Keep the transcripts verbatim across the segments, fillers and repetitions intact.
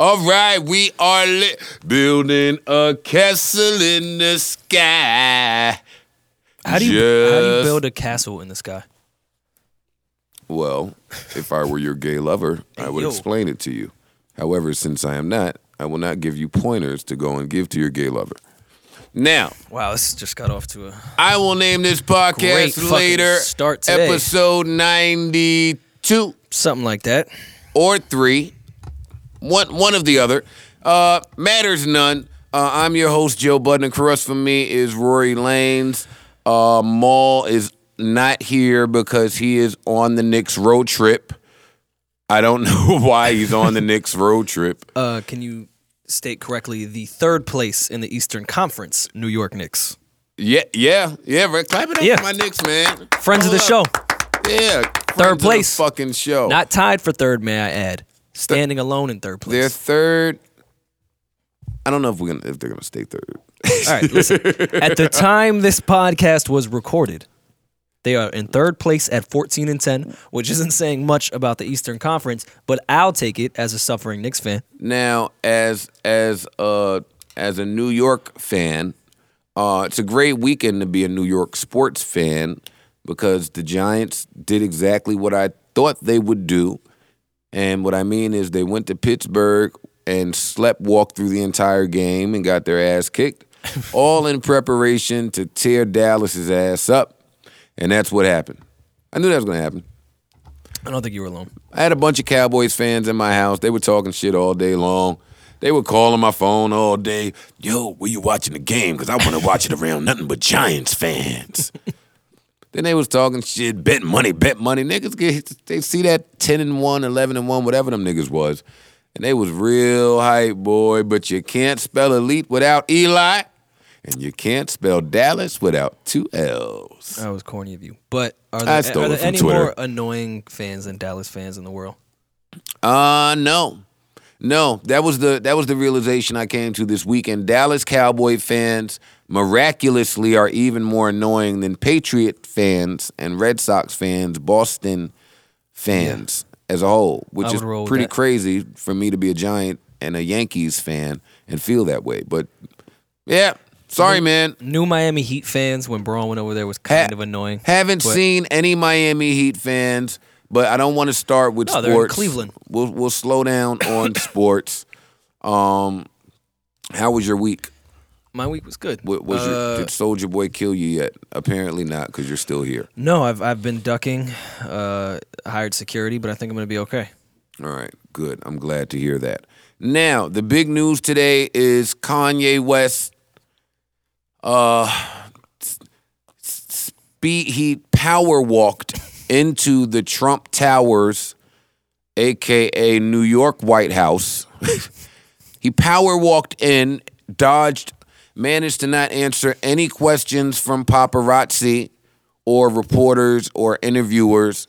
All right, we are lit. Building a castle in the sky. How do you Just... how do you build a castle in the sky? Well, if I were your gay lover, I would Yo. explain it to you. However, since I am not, I will not give you pointers to go and give to your gay lover. Now, wow, this just got off to a. I will name this podcast later. Start today. Episode ninety-two, something like that, or three, one one of the other. Uh, matters none. Uh, I'm your host, Joe Budden. Across from me is Rory Lanes. Uh, Maul is not here because he is on the Knicks road trip. I don't know why he's on the Knicks road trip. Uh, can you? State correctly, the third place in the Eastern Conference, New York Knicks. Yeah, yeah, yeah. Rick, clap it up yeah. for my Knicks, man. Friends Hold of the up. show. Yeah, third place. Of the fucking show. Not tied for third, may I add. Standing Th- alone in third place. They're third. I don't know if we're gonna if they're gonna stay third. All right, listen. At the time this podcast was recorded, they are in third place at fourteen and ten, which isn't saying much about the Eastern Conference, but I'll take it as a suffering Knicks fan. Now, as as uh as a New York fan, uh, it's a great weekend to be a New York sports fan because the Giants did exactly what I thought they would do, and what I mean is they went to Pittsburgh and slept walked through the entire game and got their ass kicked, all in preparation to tear Dallas's ass up. And that's what happened. I knew that was going to happen. I don't think you were alone. I had a bunch of Cowboys fans in my house. They were talking shit all day long. They were calling my phone all day. Yo, were you watching the game? Because I want to watch it around nothing but Giants fans. Then they was talking shit, bet money, bet money. Niggas, get, they see that ten and one, eleven and one, whatever them niggas was. And they was real hype, boy. But you can't spell elite without Eli. And you can't spell Dallas without two L's. That was corny of you. But are there, a, are there any Twitter. more annoying fans than Dallas fans in the world? Uh, no. No, that was the that was the realization I came to this weekend. Dallas Cowboy fans miraculously are even more annoying than Patriot fans and Red Sox fans, Boston fans yeah. as a whole, which is pretty crazy for me to be a Giant and a Yankees fan and feel that way. But, yeah. Sorry, man. New Miami Heat fans when Braun went over there was kind ha- of annoying. Haven't but. seen any Miami Heat fans, but I don't want to start with no, sports. They're in Cleveland. We'll we'll slow down on sports. Um, how was your week? My week was good. What, was uh, your, did Soulja Boy kill you yet? Apparently not, because you're still here. No, I've I've been ducking uh, hired security, but I think I'm gonna be okay. All right, good. I'm glad to hear that. Now the big news today is Kanye West. Uh, speed, he power walked into the Trump Towers, a k a. New York White House. He power walked in, dodged, managed to not answer any questions from paparazzi or reporters or interviewers.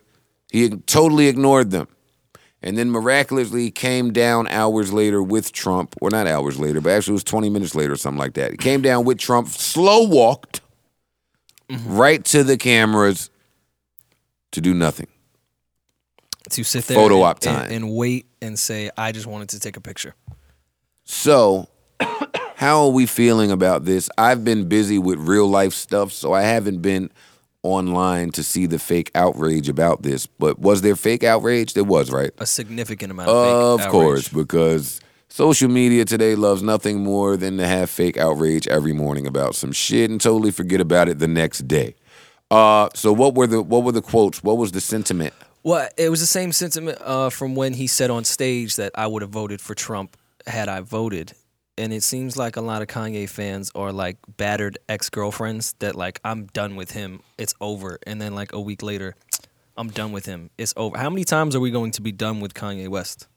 He totally ignored them. And then miraculously came down hours later with Trump, or not hours later, but actually it was twenty minutes later or something like that. He came down with Trump, slow walked mm-hmm. right to the cameras to do nothing. To sit there Photo op time. And, and wait and say, I just wanted to take a picture. So how are we feeling about this? I've been busy with real life stuff, so I haven't been online to see the fake outrage about this. But was there fake outrage? There was, right? A significant amount of fake outrage. Of course, because social media today loves nothing more than to have fake outrage every morning about some shit and totally forget about it the next day. Uh, so what were the what were the quotes? What was the sentiment? Well, it was the same sentiment uh, from when he said on stage that I would have voted for Trump had I voted. And it seems like a lot of Kanye fans are like battered ex-girlfriends that like, I'm done with him, it's over. And then like a week later, I'm done with him, it's over. How many times are we going to be done with Kanye West?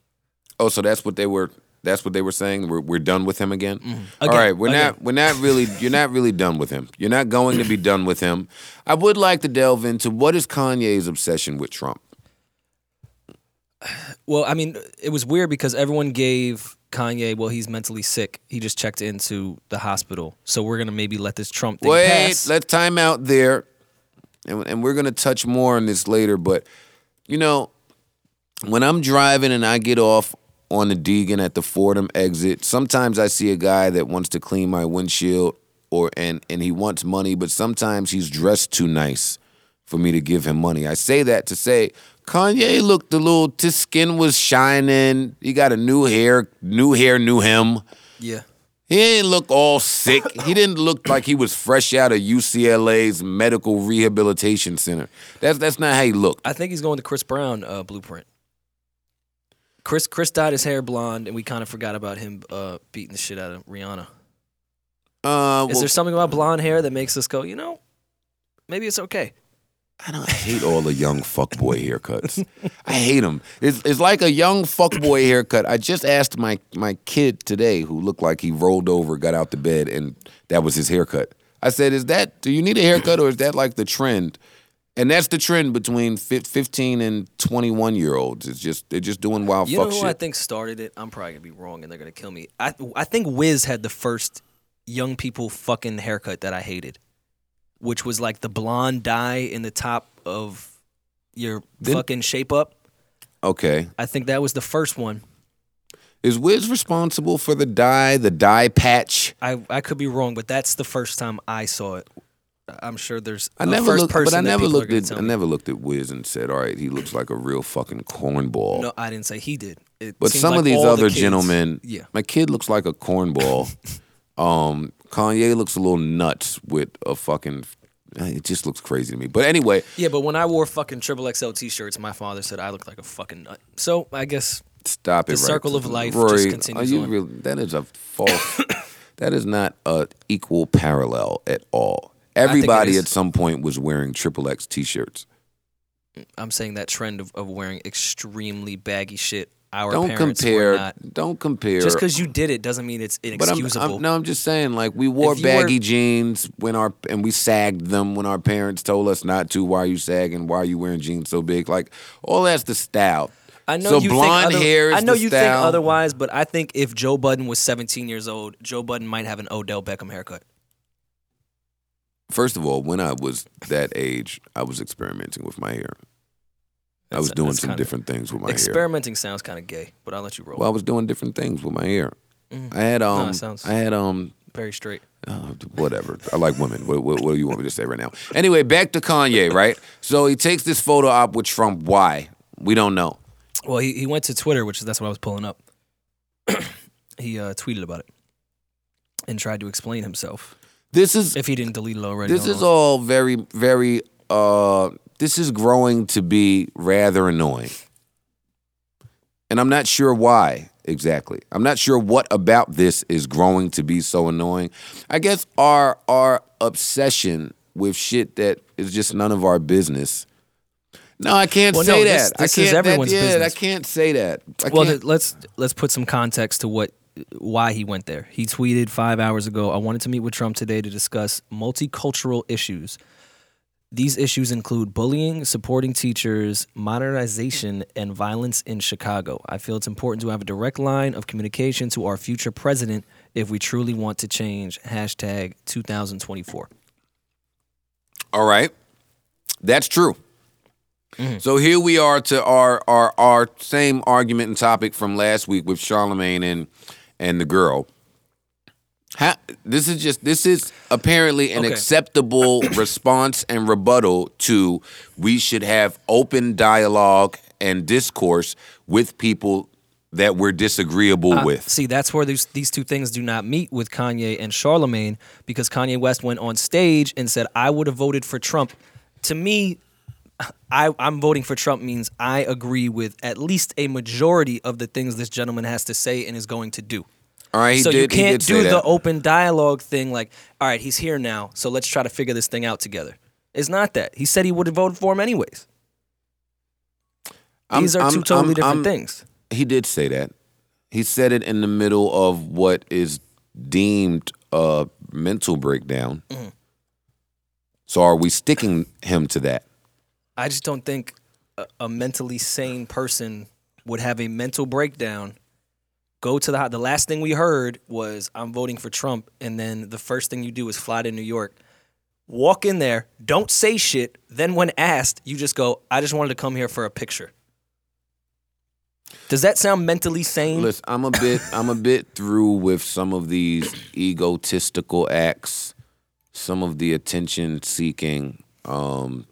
Oh, so that's what they were that's what they were saying? We're we're done with him again? Mm-hmm. again All right, we're again. not we're not really you're not really done with him. You're not going to be done with him. I would like to delve into what is Kanye's obsession with Trump? Well, I mean, it was weird because everyone gave Kanye, well, he's mentally sick. He just checked into the hospital. So we're going to maybe let this Trump thing Wait, pass. Wait, let's time out there. And, and we're going to touch more on this later. But, you know, when I'm driving and I get off on the Deegan at the Fordham exit. Sometimes I see a guy that wants to clean my windshield or and, and he wants money, but sometimes he's dressed too nice for me to give him money. I say that to say Kanye looked a little, his skin was shining. He got a new hair, new hair, new him. Yeah. He didn't look all sick. He didn't look like he was fresh out of U C L A's medical rehabilitation center. That's that's not how he looked. I think he's going to Chris Brown uh, blueprint. Chris Chris dyed his hair blonde, and we kind of forgot about him uh, beating the shit out of Rihanna. Uh, Is well, there something about blonde hair that makes us go, you know, maybe it's okay? I don't I hate all the young fuckboy haircuts. I hate them. It's, it's like a young fuckboy haircut. I just asked my, my kid today, who looked like he rolled over, got out the bed, and that was his haircut. I said, "Is that? Do you need a haircut, or is that like the trend?" And that's the trend between fifteen and twenty-one year olds. It's just they're just doing wild you fuck shit. You know who I think started it? I'm probably gonna be wrong, and they're gonna kill me. I I think Wiz had the first young people fucking haircut that I hated, which was like the blonde dye in the top of your Didn't, fucking shape up. Okay. I think that was the first one. Is Wiz responsible for the dye, the dye patch? I, I could be wrong, but that's the first time I saw it. I'm sure there's I a never first looked, person but I that never looked at I me. never looked at Wiz and said, all right, he looks like a real fucking cornball. No, I didn't say he did. It but some like of these other the gentlemen, yeah. My kid looks like a cornball. Um, Kanye looks a little nuts with a fucking. It just looks crazy to me. But anyway, yeah. But when I wore fucking triple X L t-shirts, my father said I looked like a fucking nut. So I guess stop it. The right circle to, of life Rory, just continues are you on. Real, that is a false. That is not a equal parallel at all. Everybody at some point was wearing triple X t-shirts. I'm saying that trend of, of wearing extremely baggy shit. Our don't compare. Not, don't compare. Just because you did it doesn't mean it's inexcusable. But I'm, I'm, no, I'm just saying, like we wore baggy were, jeans when our and we sagged them when our parents told us not to. Why are you sagging? Why are you wearing jeans so big? Like all that's the style. I know so you blonde think other, hair is I know the you style. Think otherwise, but I think if Joe Budden was seventeen years old, Joe Budden might have an Odell Beckham haircut. First of all, when I was that age, I was experimenting with my hair. I was doing some different things with my hair. Experimenting sounds kind of gay, but I'll let you roll. Well, I was doing different things with my hair. Mm. I had um, no, it sounds I had um, very straight. Uh, whatever. I like women. What, what, what do you want me to say right now? Anyway, back to Kanye, right? So he takes this photo op with Trump. Why? We don't know. Well, he, he went to Twitter, which is that's what I was pulling up. He uh, tweeted about it and tried to explain himself. This is if he didn't delete it already. This is all very, very. Uh, This is growing to be rather annoying. And I'm not sure why exactly. I'm not sure what about this is growing to be so annoying. I guess our our obsession with shit that is just none of our business. No, I can't well, say no, that. This, this I can't, is everyone's that, yeah, business. I can't say that. I well, th- let's let's put some context to what why he went there. He tweeted five hours ago, "I wanted to meet with Trump today to discuss multicultural issues. These issues include bullying, supporting teachers, modernization, and violence in Chicago. I feel it's important to have a direct line of communication to our future president if we truly want to change. Hashtag twenty twenty-four. All right. That's true. Mm-hmm. So here we are to our, our our same argument and topic from last week with Charlemagne and, and the girl. How, this is just this is apparently an okay. acceptable response and rebuttal to we should have open dialogue and discourse with people that we're disagreeable uh, with. See, that's where these these two things do not meet with Kanye and Charlemagne, because Kanye West went on stage and said, "I would have voted for Trump." To me, I, I'm voting for Trump means I agree with at least a majority of the things this gentleman has to say and is going to do. All right, so did, you can't do the that. open dialogue thing like, all right, he's here now, so let's try to figure this thing out together. It's not that. He said he would have voted for him anyways. I'm, These are I'm, two totally I'm, different I'm, things. He did say that. He said it in the middle of what is deemed a mental breakdown. Mm-hmm. So are we sticking him to that? I just don't think a, a mentally sane person would have a mental breakdown. Go to the the last thing we heard was I'm voting for Trump, and then the first thing you do is fly to New York, walk in there, don't say shit. Then when asked, you just go, I just wanted to come here for a picture. Does that sound mentally sane? Listen, I'm a bit I'm a bit through with some of these egotistical acts, some of the attention seeking. Um,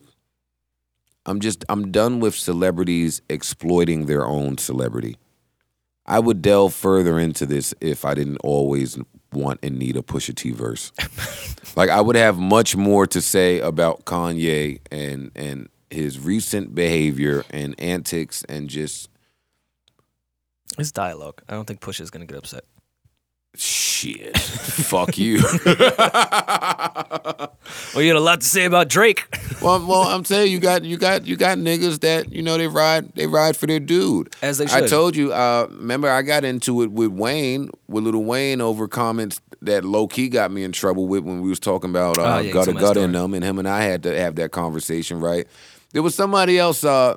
I'm just I'm done with celebrities exploiting their own celebrity. I would delve further into this if I didn't always want and need a Pusha T verse. Like, I would have much more to say about Kanye and and his recent behavior and antics and just it's dialogue. I don't think Pusha's gonna get upset. Shit. Fuck you. Well, you had a lot to say about Drake. well, well, I'm saying you got you got you got niggas that, you know, they ride they ride for their dude. As they should. I told you, uh, remember I got into it with Wayne, with Lil Wayne over comments that low key got me in trouble with when we was talking about uh, oh, yeah, Gutta Gutta and them, and him and I had to have that conversation, right? There was somebody else. Uh,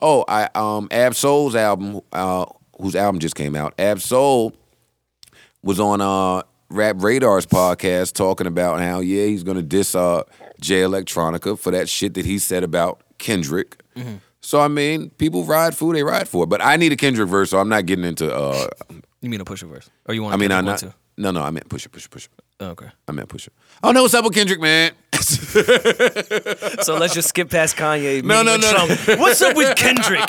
oh, I um Ab-Soul's album, uh, whose album just came out. Ab-Soul was on uh, Rap Radar's podcast talking about how, yeah, he's going to diss uh, Jay Electronica for that shit that he said about Kendrick. Mm-hmm. So, I mean, people ride for who they ride for. But I need a Kendrick verse, so I'm not getting into... Uh, you mean a Pusha verse? Or you want I mean, I'm not, to? No, no, I meant Pusha, Pusha, Pusha. Oh, okay. I meant Pusha. Oh, no, what's up with Kendrick, man? So let's just skip past Kanye. No, no, no, no. What's up with Kendrick?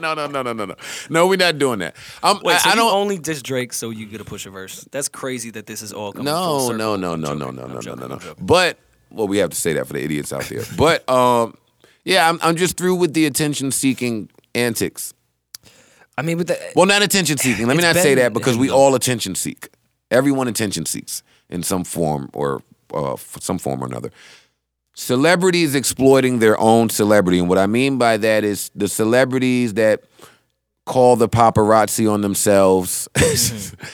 no, no, no, no, no, no. No, we're not doing that. I'm, Wait, I, so I don't you only diss Drake, so you get a Pusha verse. That's crazy that this is all coming no, full circle. No, no, no, no, no, no, no, no, no. But well, we have to say that for the idiots out there. But um, yeah, I'm, I'm just through with the attention-seeking antics. I mean, with the well, not attention-seeking. Let me not been, say that because we all attention seek. Everyone attention seeks in some form or uh, some form or another. Celebrities exploiting their own celebrity. And what I mean by that is the celebrities that call the paparazzi on themselves. Mm-hmm.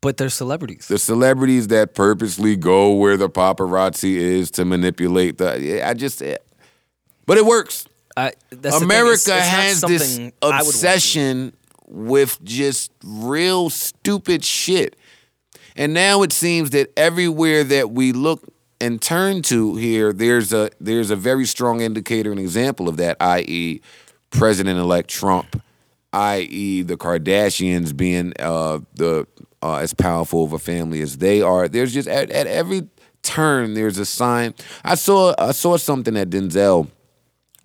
But they're celebrities. The celebrities that purposely go where the paparazzi is to manipulate the... Yeah, I just... Yeah. But it works. I, that's America it's, it's has this obsession with just real stupid shit. And now it seems that everywhere that we look and turn to here, there's a there's a very strong indicator and example of that, that is. President-elect Trump, that is the Kardashians being uh, the uh, as powerful of a family as they are. There's just at, at every turn there's a sign. I saw I saw something that Denzel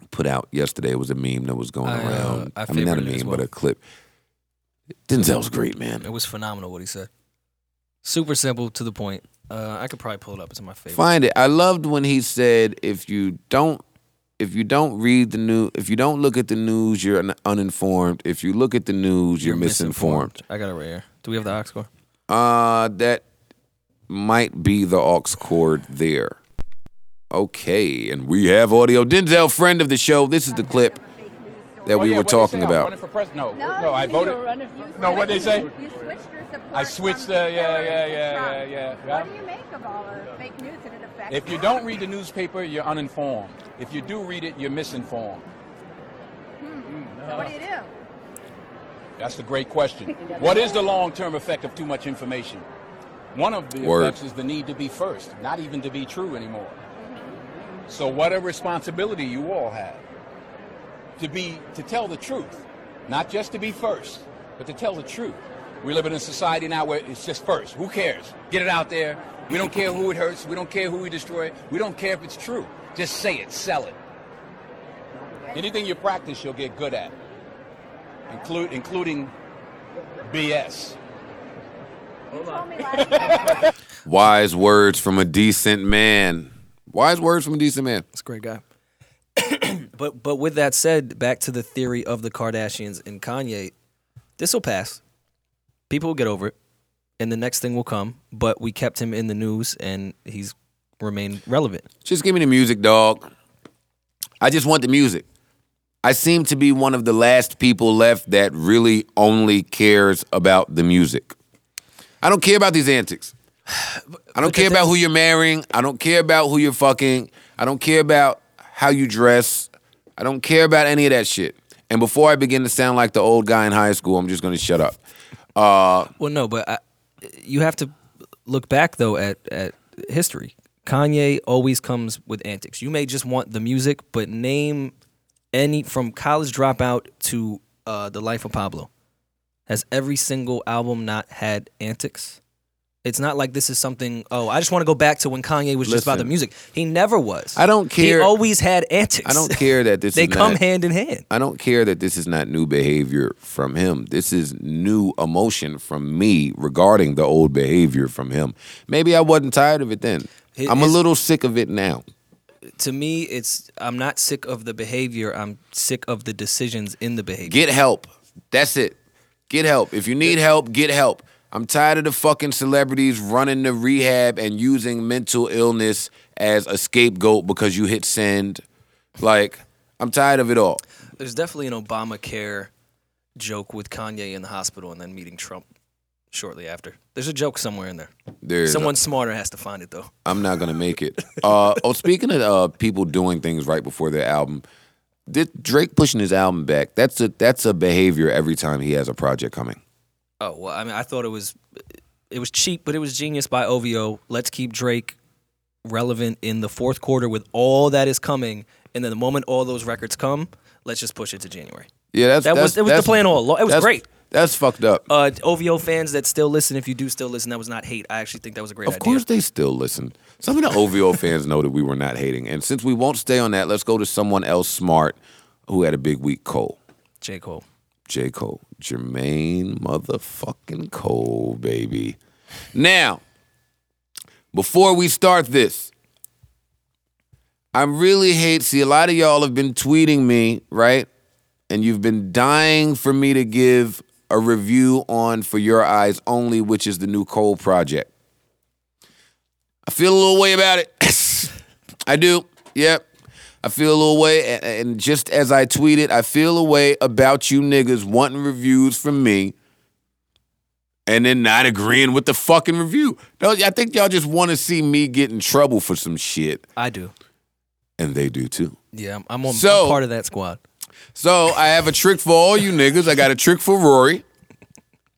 put out yesterday. It was a meme that was going I, around. Uh, I, I mean, not a meme, well. but a clip. Denzel's great, man. It was phenomenal what he said. Super simple, to the point. Uh, I could probably pull it up. It's my favorite. Find it. I loved when he said, "If you don't, if you don't read the news, if you don't look at the news, you're un- uninformed. If you look at the news, you're, you're misinformed. misinformed." I got it right here. Do we have the aux cord? Uh, that might be the aux cord there. Okay, and we have audio. Denzel, friend of the show. This is the clip that oh, we yeah, were talking about. No, no, no I voted. No, what they say? You switched your support. I switched. Uh, yeah, yeah, yeah, yeah, yeah, yeah. What do you make of all the fake news that it affects? If you don't read the newspaper, you're uninformed. If you do read it, you're misinformed. Hmm. So what do you do? That's the great question. What is the long-term effect of too much information? One of the Word. effects is the need to be first, not even to be true anymore. So what a responsibility you all have. To be, to tell the truth, not just to be first, but to tell the truth. We live in a society now where it's just first. Who cares? Get it out there. We don't care who it hurts. We don't care who we destroy. We don't care if it's true. Just say it. Sell it. Anything you practice, you'll get good at, Include, including B S. Wise words from a decent man. Wise words from a decent man. That's a great guy. But but with that said, back to the theory of the Kardashians and Kanye, this will pass. People will get over it, and the next thing will come. But we kept him in the news, and he's remained relevant. Just give me the music, dog. I just want the music. I seem to be one of the last people left that really only cares about the music. I don't care about these antics. but, I don't care about who you're marrying. I don't care about who you're fucking. I don't care about how you dress. I don't care about any of that shit. And before I begin to sound like the old guy in high school, I'm just going to shut up. Uh, well, no, but I, you have to look back, though, at, at history. Kanye always comes with antics. You may just want the music, but name any, from College Dropout to uh, The Life of Pablo. Has every single album not had antics? It's not like this is something, oh, I just want to go back to when Kanye was Listen, just about the music. He never was. I don't care. He always had antics. I don't care that this they is come not, hand in hand. I don't care that this is not new behavior from him. This is new emotion from me regarding the old behavior from him. Maybe I wasn't tired of it then. His, I'm a little sick of it now. To me, it's I'm not sick of the behavior. I'm sick of the decisions in the behavior. Get help. That's it. Get help. If you need help, get help. I'm tired of the fucking celebrities running to rehab and using mental illness as a scapegoat because you hit send. Like, I'm tired of it all. There's definitely an Obamacare joke with Kanye in the hospital and then meeting Trump shortly after. There's a joke somewhere in there. There's Someone a, smarter has to find it, though. I'm not going to make it. uh, oh, speaking of uh, people doing things right before their album, this, Drake pushing his album back, that's a, that's a behavior every time he has a project coming. Oh, well, I mean, I thought it was it was cheap, but it was genius by O V O. Let's keep Drake relevant in the fourth quarter with all that is coming, and then the moment all those records come, let's just push it to January. Yeah, that's, that that's, was it was the plan all along. It was great. That's fucked up. Uh, O V O fans that still listen, if you do still listen, that was not hate. I actually think that was a great idea. Of course they still listen. Some of the O V O fans know that we were not hating, and since we won't stay on that, let's go to someone else smart who had a big week, Cole. J. Cole. J. Cole. Jermaine motherfucking Cole, baby. Now, before we start this, I really hate, see, a lot of y'all have been tweeting me, right? And you've been dying for me to give a review on For Your Eyes Only, which is the new Cole project. I feel a little way about it. I do, yep. I feel a little way, and just as I tweeted, I feel a way about you niggas wanting reviews from me and then not agreeing with the fucking review. I think y'all just want to see me get in trouble for some shit. I do. And they do too. Yeah, I'm, on, so, I'm part of that squad. So I have a trick for all you niggas. I got a trick for Rory.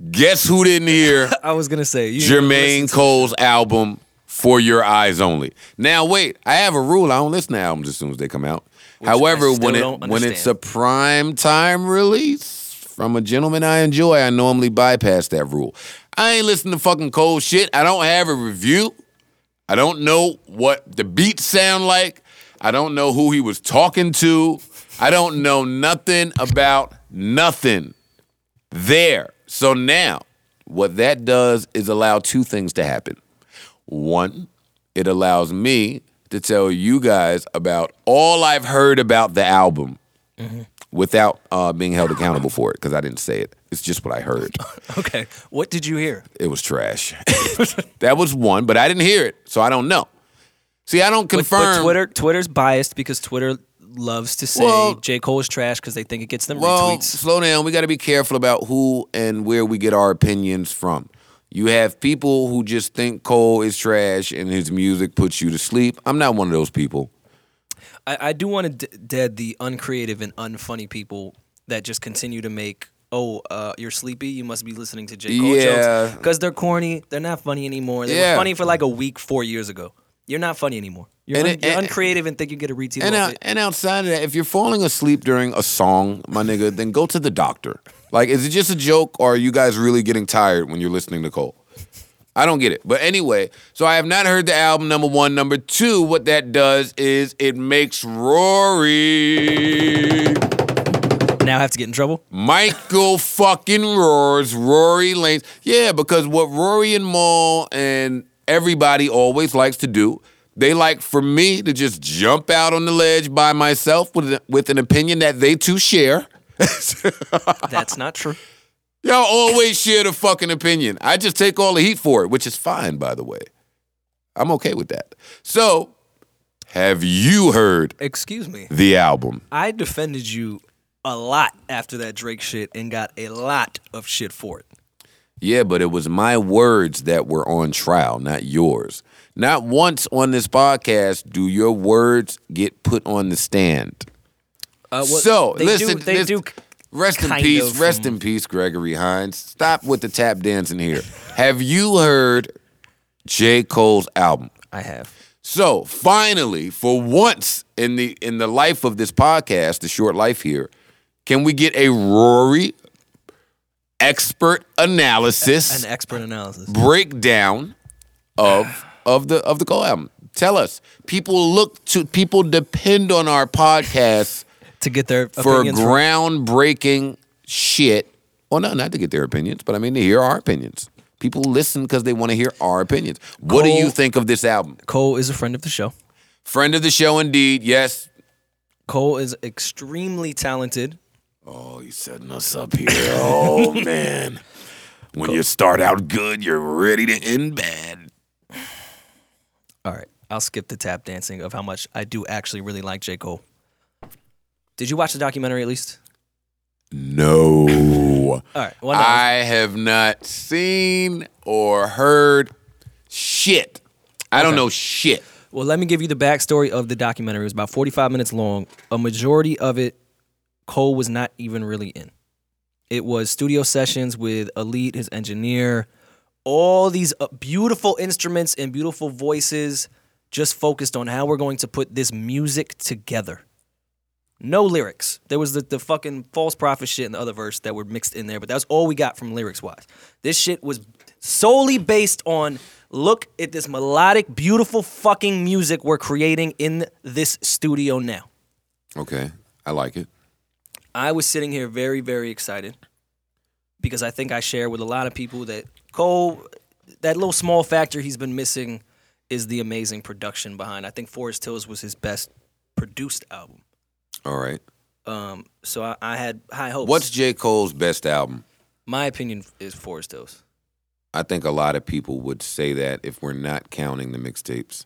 Guess who didn't hear I was going to say you Jermaine Cole's album, For Your Eyes Only. Now, wait, I have a rule. I don't listen to albums as soon as they come out. Which However, when it when it's a prime time release from a gentleman I enjoy, I normally bypass that rule. I ain't listening to fucking Cole shit. I don't have a review. I don't know what the beats sound like. I don't know who he was talking to. I don't know nothing about nothing there. So now, what that does is allow two things to happen. One, it allows me to tell you guys about all I've heard about the album mm-hmm. without uh, being held accountable for it, because I didn't say it. It's just what I heard. Okay. What did you hear? It was trash. That was one, but I didn't hear it, so I don't know. See, I don't confirm. But, but Twitter, Twitter's biased because Twitter loves to say well, J. Cole is trash because they think it gets them well, retweets. Well, slow down. We got to be careful about who and where we get our opinions from. You have people who just think Cole is trash and his music puts you to sleep. I'm not one of those people. I, I do want to d- dead the uncreative and unfunny people that just continue to make, oh, uh, you're sleepy, you must be listening to J. Cole yeah. jokes. Because they're corny, they're not funny anymore. They yeah. were funny for like a week four years ago. You're not funny anymore. You're, and un- it, you're and, uncreative and think you get a retweet. And, out, and outside of that, if you're falling asleep during a song, my nigga, then go to the doctor. Like, is it just a joke, or are you guys really getting tired when you're listening to Cole? I don't get it. But anyway, so I have not heard the album, number one. Number two, what that does is it makes Rory... Now I have to get in trouble? Michael fucking roars, Rory Lanes. Yeah, because what Rory and Maul and everybody always likes to do, they like for me to just jump out on the ledge by myself with, with an opinion that they too share. That's not true. Y'all always share the fucking opinion. I just take all the heat for it, which is fine, by the way. I'm okay with that. So, have you heard Excuse me. the album? I defended you a lot after that Drake shit and got a lot of shit for it. Yeah, but it was my words that were on trial, not yours. Not once on this podcast do your words get put on the stand. Uh, well, so they listen, do, they listen do rest in peace, rest um, in peace, Gregory Hines. Stop with the tap dancing here. Have you heard J. Cole's album? I have. So finally, for once in the in the life of this podcast, the short life here, Can we get a Rory expert analysis? An expert analysis breakdown of of the of the Cole album. Tell us. People look to people depend on our podcast to get their for groundbreaking shit. Well, no, not to get their opinions, but I mean to hear our opinions. People listen because they want to hear our opinions. What Cole, do you think of this album? Cole is a friend of the show. Friend of the show, indeed. Yes. Cole is extremely talented. Oh, he's setting us up here. Oh, man. When Cole. You start out good, you're ready to end bad. All right. I'll skip the tap dancing of how much I do actually really like J. Cole. Did you watch the documentary at least? No. All right. Well, no. I have not seen or heard shit. I okay. don't know shit. Well, let me give you the backstory of the documentary. It was about forty-five minutes long. A majority of it, Cole was not even really in. It was studio sessions with Elite, his engineer, all these beautiful instruments and beautiful voices just focused on how we're going to put this music together. No lyrics. There was the, the fucking false prophet shit in the other verse that were mixed in there, but that's all we got from lyrics-wise. This shit was solely based on, look at this melodic, beautiful fucking music we're creating in this studio now. Okay. I like it. I was sitting here very, very excited because I think I share with a lot of people that Cole, that little small factor he's been missing is the amazing production behind. I think Forest Hills was his best produced album. All right. Um, so I, I had high hopes. What's J. Cole's best album? My opinion is Forest Hills. I think a lot of people would say that if we're not counting the mixtapes.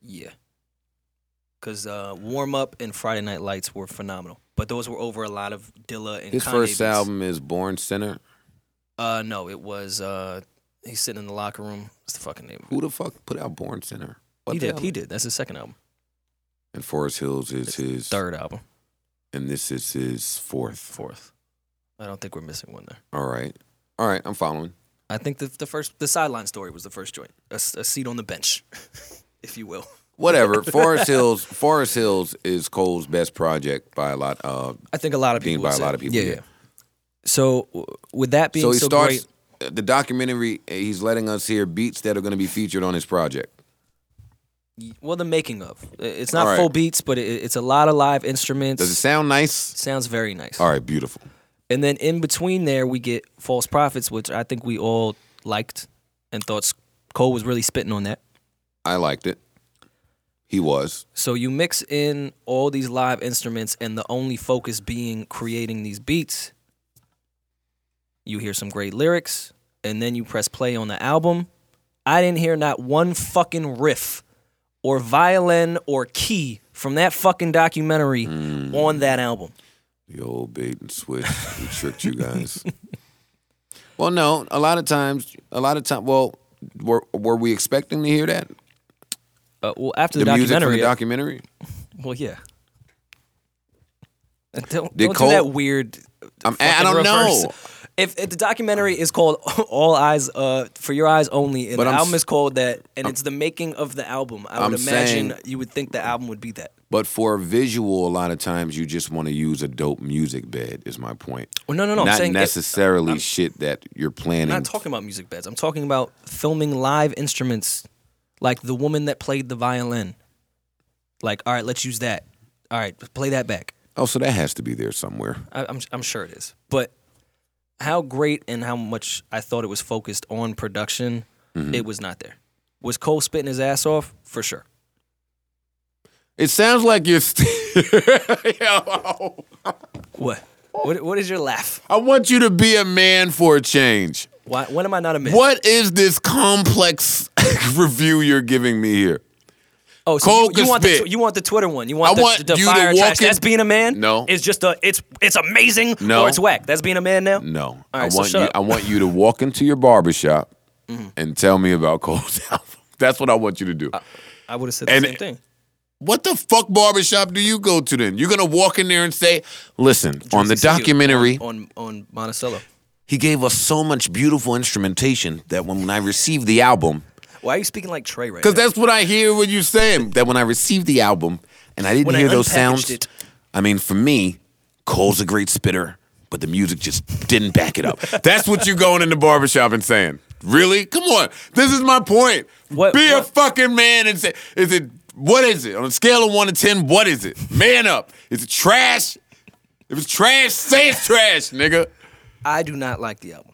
Yeah. Because uh, Warm Up and Friday Night Lights were phenomenal. But those were over a lot of Dilla and His Kanye first beats. Album is Born Sinner? Uh, no, it was, uh, he's sitting in the locker room. What's the fucking name? Who the fuck put out Born Sinner? What he did, album? He did. That's his second album. And Forest Hills is it's his... third album. And this is his fourth. Fourth. I don't think we're missing one there. All right. All right, I'm following. I think the, the first, the sideline story was the first joint. A, a seat on the bench, if you will. Whatever. Forest Hills Forest Hills is Cole's best project by a lot of... I think a lot of people by a lot of people. Yeah, yeah. yeah. So with that being so, he so starts, great... The documentary, he's letting us hear beats that are going to be featured on his project. Well, the making of. It's not right. full beats, but it, it's a lot of live instruments. Does it sound nice? It sounds very nice. All right, beautiful. And then in between there, we get False Prophets, which I think we all liked and thought Cole was really spitting on that. I liked it. He was. So you mix in all these live instruments and the only focus being creating these beats. You hear some great lyrics, and then you press play on the album. I didn't hear not one fucking riff or violin or key from that fucking documentary mm. on that album. The old bait and switch. We tricked you guys. Well, no, a lot of times, a lot of times, well, were, were we expecting to hear that? Uh, well, after the, the documentary. The music from the documentary? Well, yeah. Don't, don't Cole, do that weird I'm, I don't reverse. Know. If, if the documentary is called All Eyes, uh, For Your Eyes Only, and but the I'm, album is called that, and I'm, it's the making of the album, I would I'm imagine saying, you would think the album would be that. But for a visual, a lot of times you just want to use a dope music bed, is my point. Well, no, no, no. Not I'm saying necessarily if, I'm, shit that you're planning. I'm not talking about music beds. I'm talking about filming live instruments. Like the woman that played the violin. Like, all right, let's use that. All right, play that back. Oh, so that has to be there somewhere. I, I'm I'm sure it is. But how great and how much I thought it was focused on production, mm-hmm. it was not there. Was Cole spitting his ass off? For sure. It sounds like you're... St- what? What? What is your laugh? I want you to be a man for a change. Why, when am I not a man? What is this complex review you're giving me here? Oh, so Cole you, you want spit. the you want the Twitter one? You want I the, want the fire trash? In... That's being a man. No, it's just a it's it's amazing. No, or it's whack. That's being a man now. No, All right, I so want you, I want you to walk into your barbershop mm-hmm. and tell me about Cole's album. That's what I want you to do. I, I would have said the and same it, thing. What the fuck barbershop do you go to then? You're gonna walk in there and say, "Listen, Jersey on the documentary you, on, on on Monticello." He gave us so much beautiful instrumentation that when I received the album... Why are you speaking like Trey right now? Because that's what I hear when you're saying. That when I received the album and I didn't when hear I those sounds... It. I mean, for me, Cole's a great spitter, but the music just didn't back it up. That's what you're going in the barbershop and saying. Really? Come on. This is my point. What, Be what? a fucking man and say, is it, what is it? On a scale of one to ten, what is it? Man up. Is it trash? If it's trash, say it's trash, nigga. I do not like the album,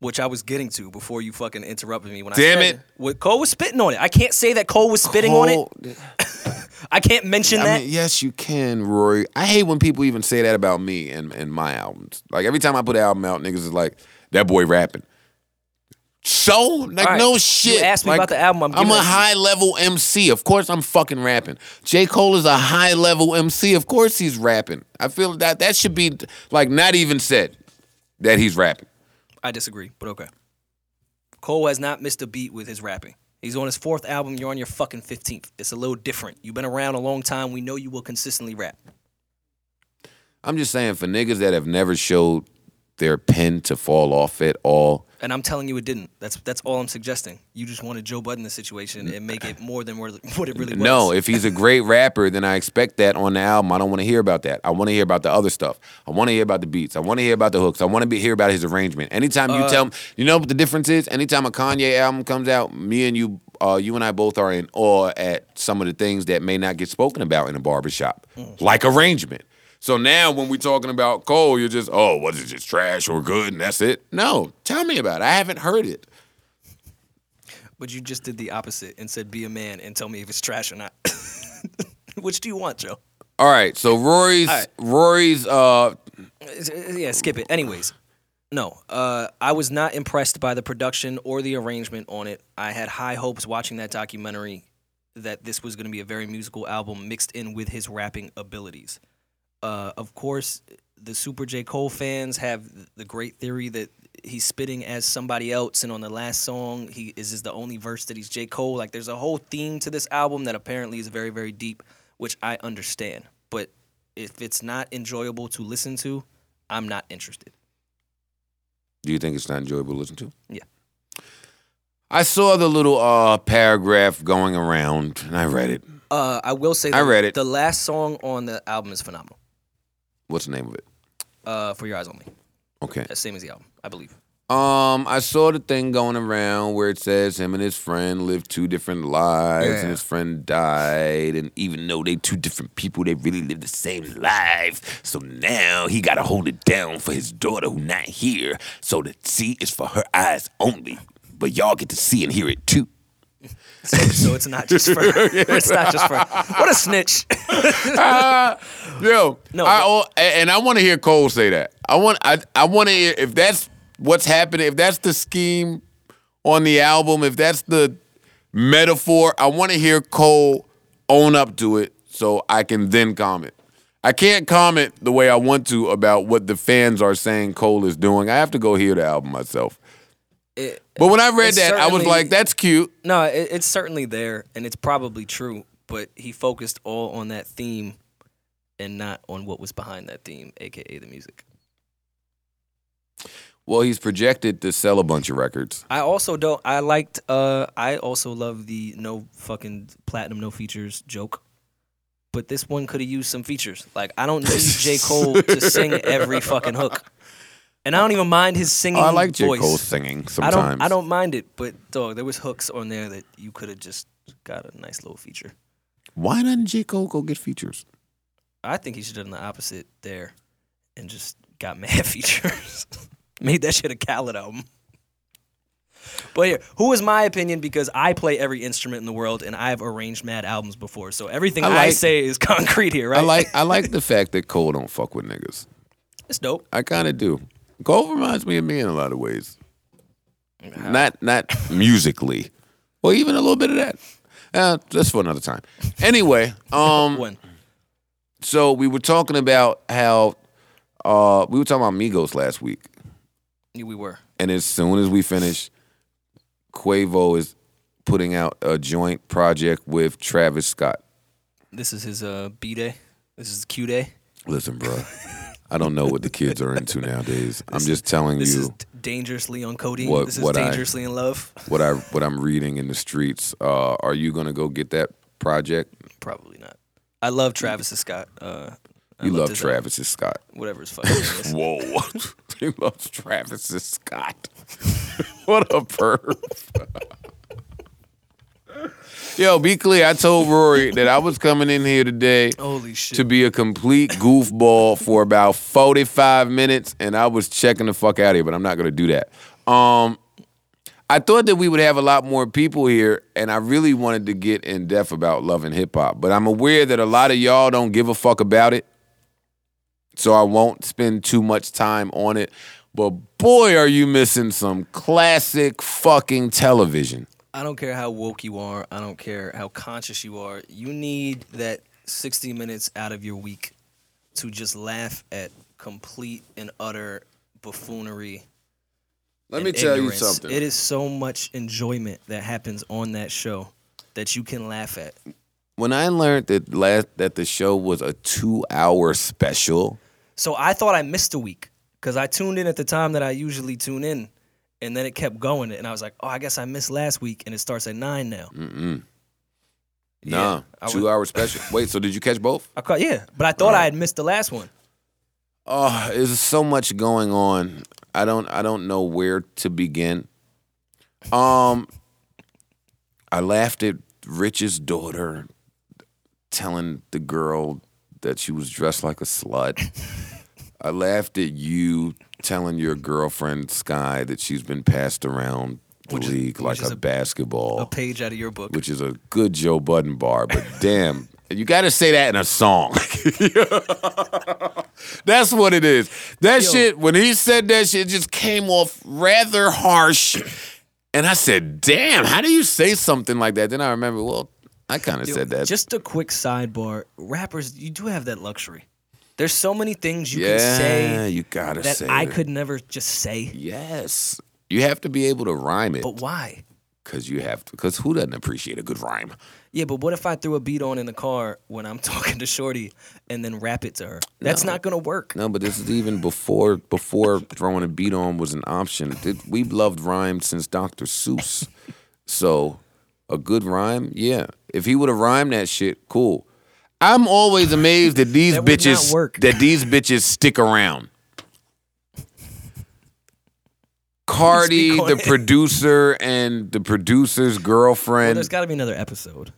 which I was getting to before you fucking interrupted me. When Damn I said, it. What, Cole was spitting on it. I can't say that Cole was spitting Cole. on it. I can't mention I that. Mean, yes, you can, Rory. I hate when people even say that about me and, and my albums. Like, every time I put an album out, niggas is like, that boy rapping. So? Like, right. no shit. You asked me like, about the album. I'm, I'm a high-level M C. Of course I'm fucking rapping. J. Cole is a high-level M C. Of course he's rapping. I feel that that should be, like, not even said that he's rapping. I disagree, but okay. Cole has not missed a beat with his rapping. He's on his fourth album. You're on your fucking fifteenth. It's a little different. You've been around a long time. We know you will consistently rap. I'm just saying, for niggas that have never showed their pen to fall off at all. And I'm telling you it didn't. That's that's all I'm suggesting. You just wanted Joe Budden in the situation and make it more than what it really was. No, if he's a great rapper, then I expect that on the album. I don't want to hear about that. I want to hear about the other stuff. I want to hear about the beats. I want to hear about the hooks. I want to be hear about his arrangement. Anytime you uh, tell him, you know what the difference is? Anytime a Kanye album comes out, me and you, uh, you and I both are in awe at some of the things that may not get spoken about in a barbershop, mm. like arrangement. So now when we're talking about Cole, you're just, oh, was it just trash or good and that's it? No, tell me about it. I haven't heard it. But you just did the opposite and said be a man and tell me if it's trash or not. Which do you want, Joe? All right, so Rory's, right. Rory's, uh... yeah, skip it. Anyways, no, uh, I was not impressed by the production or the arrangement on it. I had high hopes watching that documentary that this was going to be a very musical album mixed in with his rapping abilities. Uh, of course, the Super J. Cole fans have the great theory that he's spitting as somebody else, and on the last song, he is, is the only verse that he's J. Cole. Like, there's a whole theme to this album that apparently is very, very deep, which I understand. But if it's not enjoyable to listen to, I'm not interested. Do you think it's not enjoyable to listen to? Yeah. I saw the little uh, paragraph going around, and I read it. Uh, I will say that I read it. The last song on the album is phenomenal. What's the name of it? Uh, For Your Eyes Only. Okay. That's same as the album, I believe. Um, I saw the thing going around where it says him and his friend lived two different lives, yeah. and his friend died, and even though they two different people, they really lived the same life. So now he gotta hold it down for his daughter who's not here. So the C is for her eyes only, but y'all get to see and hear it too. So, so it's not just for it's not just for what a snitch. uh, yo, no, I, but, and I want to hear Cole say that. I want I I want to hear if that's what's happening. If that's the scheme on the album, if that's the metaphor, I want to hear Cole own up to it so I can then comment. I can't comment the way I want to about what the fans are saying Cole is doing. I have to go hear the album myself. It, but when I read that, I was like, that's cute. No, it, it's certainly there, and it's probably true, but he focused all on that theme and not on what was behind that theme, a k a the music. Well, he's projected to sell a bunch of records. I also don't, I liked, uh, I also love the no fucking platinum, no features joke. But this one could have used some features. Like, I don't need J. Cole to sing every fucking hook. And I don't even mind his singing voice. Oh, I like J. Cole singing sometimes. I don't, I don't mind it, but, dog, there was hooks on there that you could have just got a nice little feature. Why doesn't J. Cole go get features? I think he should have done the opposite there and just got mad features. Made that shit a Khaled album. But here, who is my opinion? Because I play every instrument in the world, and I've arranged mad albums before, so everything I, like, I say is concrete here, right? I like I like the fact that Cole don't fuck with niggas. It's dope. I kind of do. Cole reminds me of me in a lot of ways. Nah. Not not musically. Well, even a little bit of that. Uh, that's for another time. Anyway, um, when? So we were talking about how uh, we were talking about Migos last week. Yeah, we were. And as soon as we finished, Quavo is putting out a joint project with Travis Scott. This is his uh, B-Day. This is Q-Day. Listen, bro. I don't know what the kids are into nowadays. I'm just telling you. This is dangerously on codeine. What, this is what dangerously I, in love. What I what I'm reading in the streets. Uh, are you gonna go get that project? Probably not. I love Travis Scott. Uh, You love Travis up. Scott. Whatever his fucking name is. Whoa. He loves Travis Scott. What a perv. Yo, be clear. I told Rory that I was coming in here today Holy shit. to be a complete goofball for about forty-five minutes, and I was checking the fuck out of here, but I'm not going to do that. Um, I thought that we would have a lot more people here, and I really wanted to get in depth about Love and Hip Hop, but I'm aware that a lot of y'all don't give a fuck about it, so I won't spend too much time on it. But boy, are you missing some classic fucking television. I don't care how woke you are. I don't care how conscious you are. You need that sixty minutes out of your week to just laugh at complete and utter buffoonery. Let me tell you something. It is so much enjoyment that happens on that show that you can laugh at. When I learned that last that the show was a two-hour special. So I thought I missed a week because I tuned in at the time that I usually tune in. And then it kept going, and I was like, oh, I guess I missed last week, and it starts at nine now. Mm-mm. Nah, yeah, two-hour special. Wait, so did you catch both? I caught, yeah, but I thought right. I had missed the last one. Oh, there's so much going on. I don't I don't know where to begin. Um, I laughed at Rich's daughter telling the girl that she was dressed like a slut. I laughed at you telling your girlfriend, Sky, that she's been passed around the which league is, like a, a basketball. A page out of your book. Which is a good Joe Budden bar, but damn, you got to say that in a song. That's what it is. That Yo. shit, when he said that shit, it just came off rather harsh. And I said, damn, how do you say something like that? Then I remember, well, I kind of said that. Just a quick sidebar. Rappers, you do have that luxury. There's so many things you yeah, can say you gotta that say I it. could never just say. Yes. You have to be able to rhyme it. But why? Because you have to. Because who doesn't appreciate a good rhyme? Yeah, but what if I threw a beat on in the car when I'm talking to Shorty and then rap it to her? That's no, not going to work. No, but this is even before before throwing a beat on was an option. It, we've loved rhyme since Doctor Seuss. So a good rhyme, yeah. If he would have rhymed that shit, cool. I'm always amazed that these that bitches that these bitches stick around. Cardi, the producer, and the producer's girlfriend. Well, there's got to be another episode.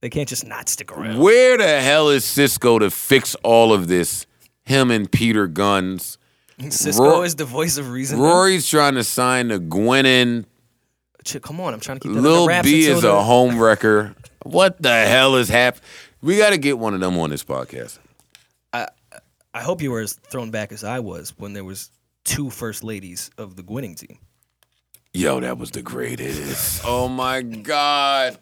They can't just not stick around. Where the hell is Cisco to fix all of this? Him and Peter Guns. Cisco Ro- is the voice of reason. Rory's now. trying to sign to Gwinnin. Come on, I'm trying to keep that Lil B is a home wrecker. What the hell is happening? We got to get one of them on this podcast. I I hope you were as thrown back as I was when there was two first ladies of the Gwinning team. Yo, that was the greatest. Oh, my God.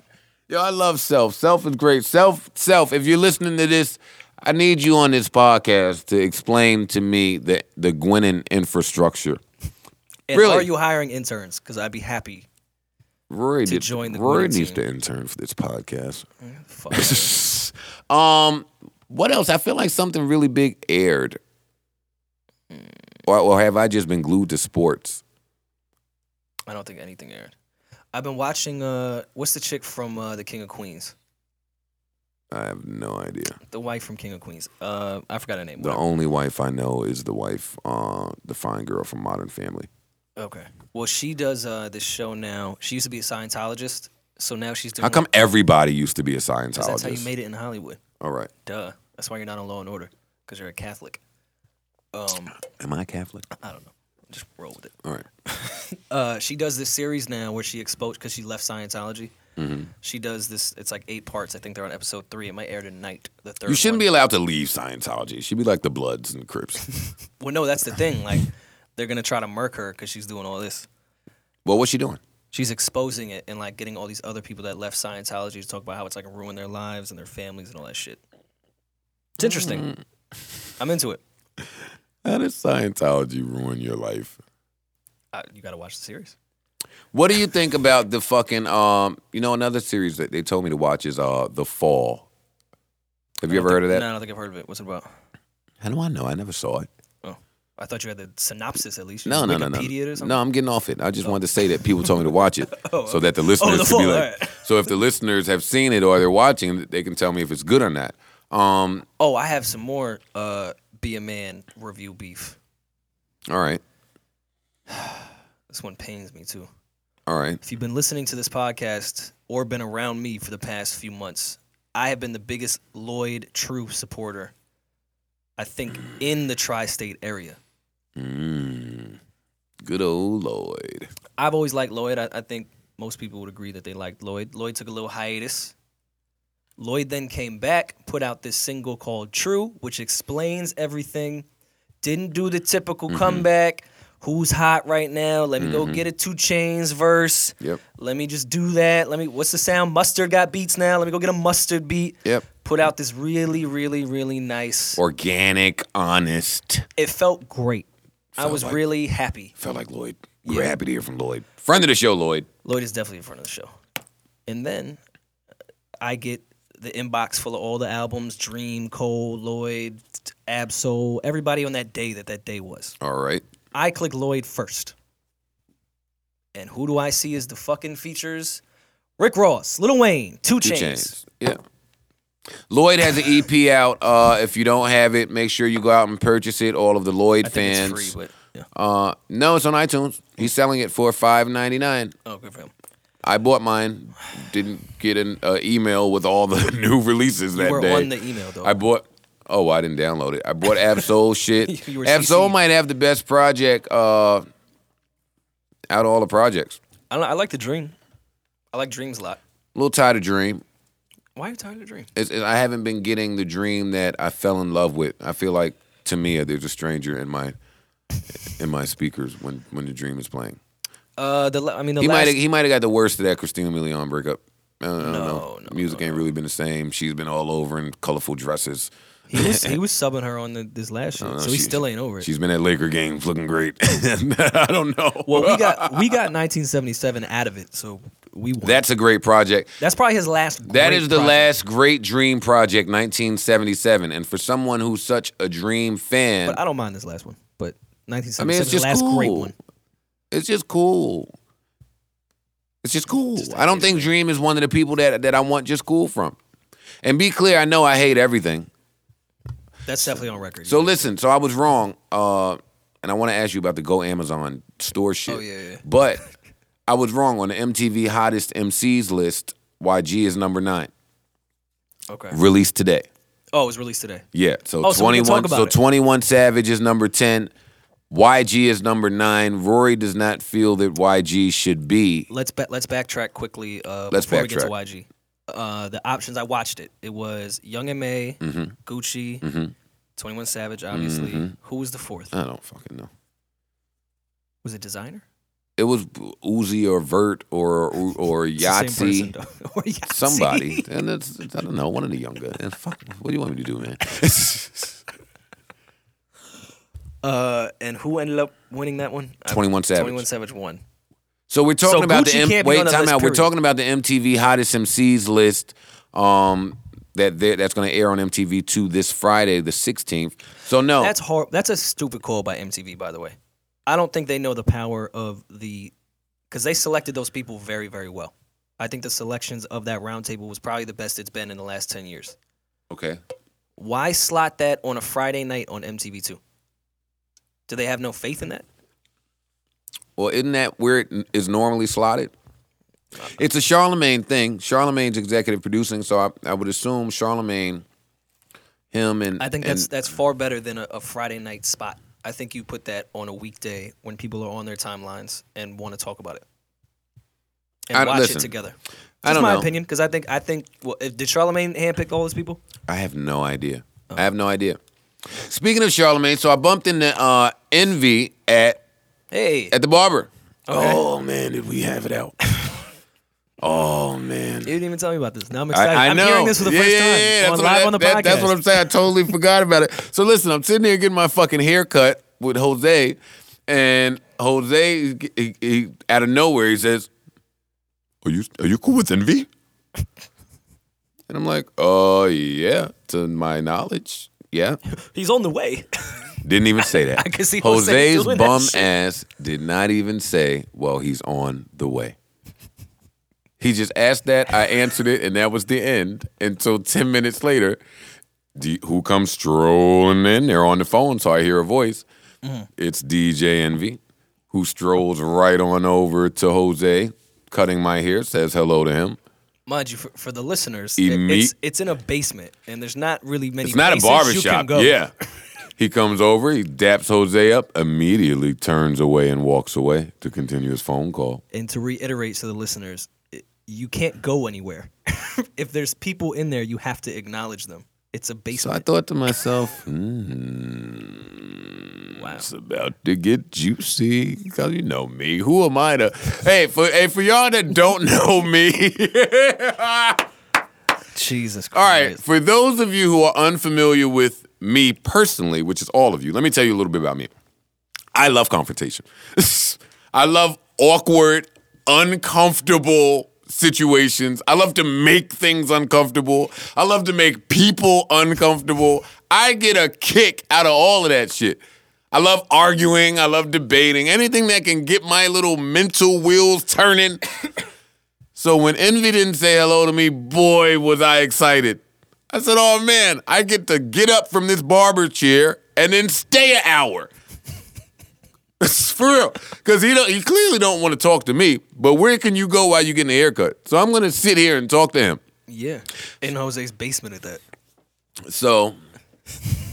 Yo, I love Self. Self is great. Self, Self, if you're listening to this, I need you on this podcast to explain to me the, the Gwinning infrastructure. And really? Are you hiring interns? Because I'd be happy. Rory, to did, join the Rory needs to intern for this podcast. Fuck. um, what else? I feel like something really big aired. Mm. Or, or have I just been glued to sports? I don't think anything aired. I've been watching, uh, what's the chick from uh, The King of Queens? I have no idea. The wife from King of Queens. Uh, I forgot her name. The Whatever. only wife I know is the wife, uh, the fine girl from Modern Family. Okay. Well, she does uh, this show now. She used to be a Scientologist, so now she's doing... How come everybody used to be a Scientologist? That's how you made it in Hollywood. All right. Duh. That's why you're not on Law and Order, because you're a Catholic. Um, Am I a Catholic? I don't know. Just roll with it. All right. uh, she does this series now where she exposed... Because she left Scientology. Mm-hmm. She does this... It's like eight parts. I think they're on episode three. It might air tonight, the third You shouldn't one. be allowed to leave Scientology. She'd be like the Bloods and the Crips. Well, no, that's the thing. Like... They're going to try to murk her because she's doing all this. Well, what's she doing? She's exposing it and, like, getting all these other people that left Scientology to talk about how it's, like, ruined their lives and their families and all that shit. It's interesting. Mm. I'm into it. How does Scientology ruin your life? Uh, you got to watch the series. What do you think about the fucking, um, you know, another series that they told me to watch is uh, The Fall. Have you ever think, heard of that? No, I don't think I've heard of it. What's it about? How do I know? I never saw it. I thought you had the synopsis at least. You no, no, no, no. No, I'm getting off it. I just oh. wanted to say that people told me to watch it, oh, so that the listeners oh, the would be like. Right. So if the listeners have seen it or they're watching, they can tell me if it's good or not. Um, oh, I have some more uh, Be a Man review beef. All right. This one pains me, too. All right. If you've been listening to this podcast or been around me for the past few months, I have been the biggest Lloyd True supporter, I think, in the tri-state area. Mm. Good old Lloyd. I've always liked Lloyd. I, I think most people would agree that they liked Lloyd. Lloyd took a little hiatus. Lloyd then came back, put out this single called True, which explains everything. Didn't do the typical mm-hmm. comeback. Who's hot right now? Let me mm-hmm. go get a two Chainz verse. Yep. Let me just do that. Let me. What's the sound? Mustard got beats now. Let me go get a Mustard beat. Yep. Put out this really, really, really nice. Organic, honest. It felt great. Felt I was like, really happy. Felt like Lloyd. We yeah. were happy to hear from Lloyd. Friend of the show, Lloyd. Lloyd is definitely a friend of the show. And then I get the inbox full of all the albums, Dream, Cole, Lloyd, Ab-Soul, everybody on that day that that day was. All right. I click Lloyd first. And who do I see as the fucking features? Rick Ross, Lil Wayne, two Chainz. Yeah. Lloyd has an E P out. Uh, if you don't have it, make sure you go out and purchase it. All of the Lloyd I think fans. It's free, but yeah. uh, no, it's on iTunes. He's selling it for five ninety-nine. Oh, good for him. I bought mine. Didn't get an uh, email with all the new releases that you were day. On the email though. I bought. Oh, I didn't download it. I bought Ab-Soul shit. Ab-Soul might have the best project uh, out of all the projects. I, I like the Dream. I like Dreams a lot. A little tired of Dream. Why are you tired of Dream? It's, it, I haven't been getting the Dream that I fell in love with. I feel like to me, there's a stranger in my in my speakers when, when the Dream is playing. Uh, the I mean, the he last... might he might have got the worst of that Christina Milian breakup. I don't, no, I don't know. No, music no, ain't no. really been the same. She's been all over in colorful dresses. He was, he was subbing her on the, this last shit, know, so he she, still ain't over it. She's been at Laker games looking great. I don't know. Well, we got we got nineteen seventy-seven out of it, so we won. That's a great project. That's probably his last great That is the project. last great Dream project, nineteen seventy-seven. And for someone who's such a Dream fan. But I don't mind this last one, but nineteen seventy-seven I mean, is the last cool. great one. It's just cool. It's just cool. Just I don't think thing. Dream is one of the people that, that I want just cool from. And be clear, I know I hate everything. That's definitely on record. So listen, so I was wrong, uh, and I want to ask you about the Go Amazon store shit. Oh, yeah, yeah. But I was wrong on the M T V Hottest M Cs list. Y G is number nine. Okay. Released today. Oh, it was released today. Yeah. So oh, twenty-one. So, so twenty-one Savage is number ten. Y G is number nine. Rory does not feel that Y G should be. Let's ba- let's backtrack quickly. Uh, let's before backtrack. We get to Y G. Uh, the options, I watched it. It was Young M A, mm-hmm. Gucci, mm-hmm. twenty-one Savage, obviously. Mm-hmm. Who was the fourth? I don't fucking know. Was it Designer? It was Uzi or Vert or or Yahtzee. Or Yahtzee. Somebody. And it's, I don't know, one of the younger. And fuck, what do you want me to do, man? uh, and who ended up winning that one? twenty-one Savage. twenty-one Savage won. So we're talking so about Gucci the M- wait time out. Period. We're talking about the M T V Hottest M Cs list um, that that's going to air on M T V two this Friday, the sixteenth. So no, that's hor- that's a stupid call by M T V. By the way, I don't think they know the power of the because they selected those people very very well. I think the selections of that roundtable was probably the best it's been in the last ten years. Okay, why slot that on a Friday night on M T V two? Do they have no faith in that? Well, isn't that where it is normally slotted? It's a Charlemagne thing. Charlemagne's executive producing, so I, I would assume Charlemagne, him and... I think and, that's that's far better than a, a Friday night spot. I think you put that on a weekday when people are on their timelines and want to talk about it. And I, watch listen, it together. That's I don't my know. opinion, because I think... I think well, did Charlemagne handpick all those people? I have no idea. Oh. I have no idea. Speaking of Charlemagne, so I bumped into uh, Envy at... Hey. At the barber. Okay. Oh, man, did we have it out. Oh, man. You didn't even tell me about this. Now I'm excited. I, I I'm know. hearing this for the yeah, first time. Yeah, yeah. On live I, on the that, podcast. That's what I'm saying. I totally forgot about it. So, listen, I'm sitting here getting my fucking haircut with Jose, and Jose, he, he, out of nowhere, he says, are you, are you cool with Envy? And I'm like, oh, uh, yeah, to my knowledge, yeah. He's on the way. Didn't even say that. I can see Jose's Jose bum ass did not even say, well, he's on the way. He just asked that, I answered it, and that was the end until ten minutes later. D- who comes strolling in? They're on the phone, so I hear a voice. Mm. It's D J Envy, who strolls right on over to Jose, cutting my hair, says hello to him. Mind you, for, for the listeners, it, it's, it's in a basement, and there's not really many it's places not a barbershop. You can go. Yeah. He comes over, he daps Jose up, immediately turns away and walks away to continue his phone call. And to reiterate to the listeners, it, you can't go anywhere. If there's people in there, you have to acknowledge them. It's a basement. So I thought to myself, mm, wow. It's about to get juicy. Because you know me. Who am I to? Hey, for, hey, for y'all that don't know me. Jesus Christ. All right, for those of you who are unfamiliar with me personally, which is all of you, let me tell you a little bit about me. I love confrontation. I love awkward, uncomfortable situations. I love to make things uncomfortable. I love to make people uncomfortable. I get a kick out of all of that shit. I love arguing. I love debating. Anything that can get my little mental wheels turning. So when Envy didn't say hello to me, boy, was I excited. I said, oh, man, I get to get up from this barber chair and then stay an hour. For real, because he don't, he clearly don't want to talk to me. But where can you go while you're getting a haircut? So I'm gonna sit here and talk to him. Yeah, in Jose's basement at that. So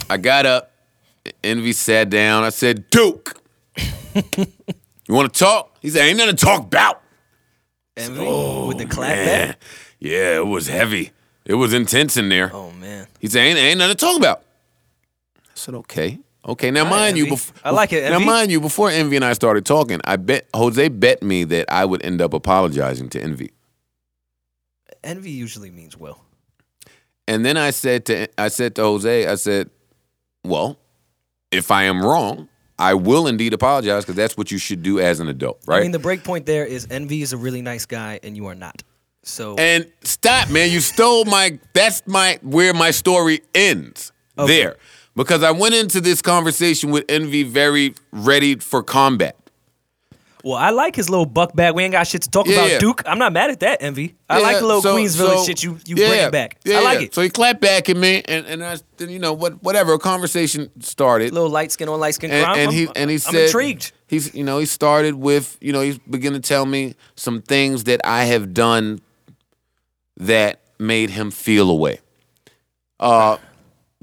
I got up. Envy sat down. I said, "Duke, you want to talk?" He said, "Ain't nothing to talk about." Envy said, oh, with the clap back? Yeah, it was heavy. It was intense in there. Oh man. He said, "Ain't ain't nothing to talk about." I said, "Okay." Okay, now mind you, before I like it. Envy. Now mind you, before Envy and I started talking, I bet Jose bet me that I would end up apologizing to Envy. Envy usually means well. And then I said to I said to Jose, I said, "Well, if I am wrong, I will indeed apologize because that's what you should do as an adult, right?" I mean, the break point there is Envy is a really nice guy, and you are not. So and stop, man, you stole my. That's my where my story ends okay. there. Because I went into this conversation with Envy very ready for combat. Well, I like his little buck bag. We ain't got shit to talk yeah, about, yeah. Duke. I'm not mad at that, Envy. I yeah, like the little so, Queensville so, shit. You you yeah, bring it back. Yeah, I like yeah. it. So he clapped back at me, and and I, you know what, whatever. A conversation started. A little light skin on light skin. And, and he and he said, I'm intrigued. He's you know he started with you know he's beginning to tell me some things that I have done that made him feel away. Uh.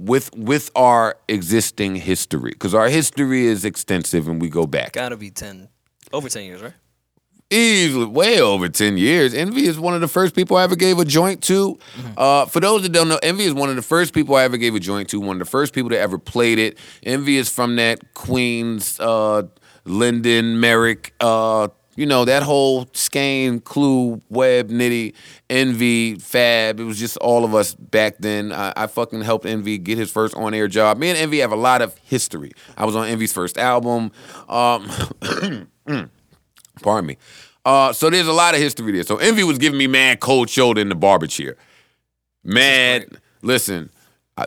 With with our existing history, because our history is extensive and we go back. Gotta be ten, over ten years, right? Easily, way over ten years. Envy is one of the first people I ever gave a joint to. Mm-hmm. Uh, for those that don't know, Envy is one of the first people I ever gave a joint to. One of the first people that ever played it. Envy is from that Queens, uh, Linden, Merrick, uh, you know that whole Skane, Clue, Webb, Nitty, Envy, Fab. It was just all of us back then. I, I fucking helped Envy get his first on-air job. Me and Envy have a lot of history. I was on Envy's first album. Um, pardon me. Uh, so there's a lot of history there. So Envy was giving me mad cold shoulder in the barber chair. Mad. Listen,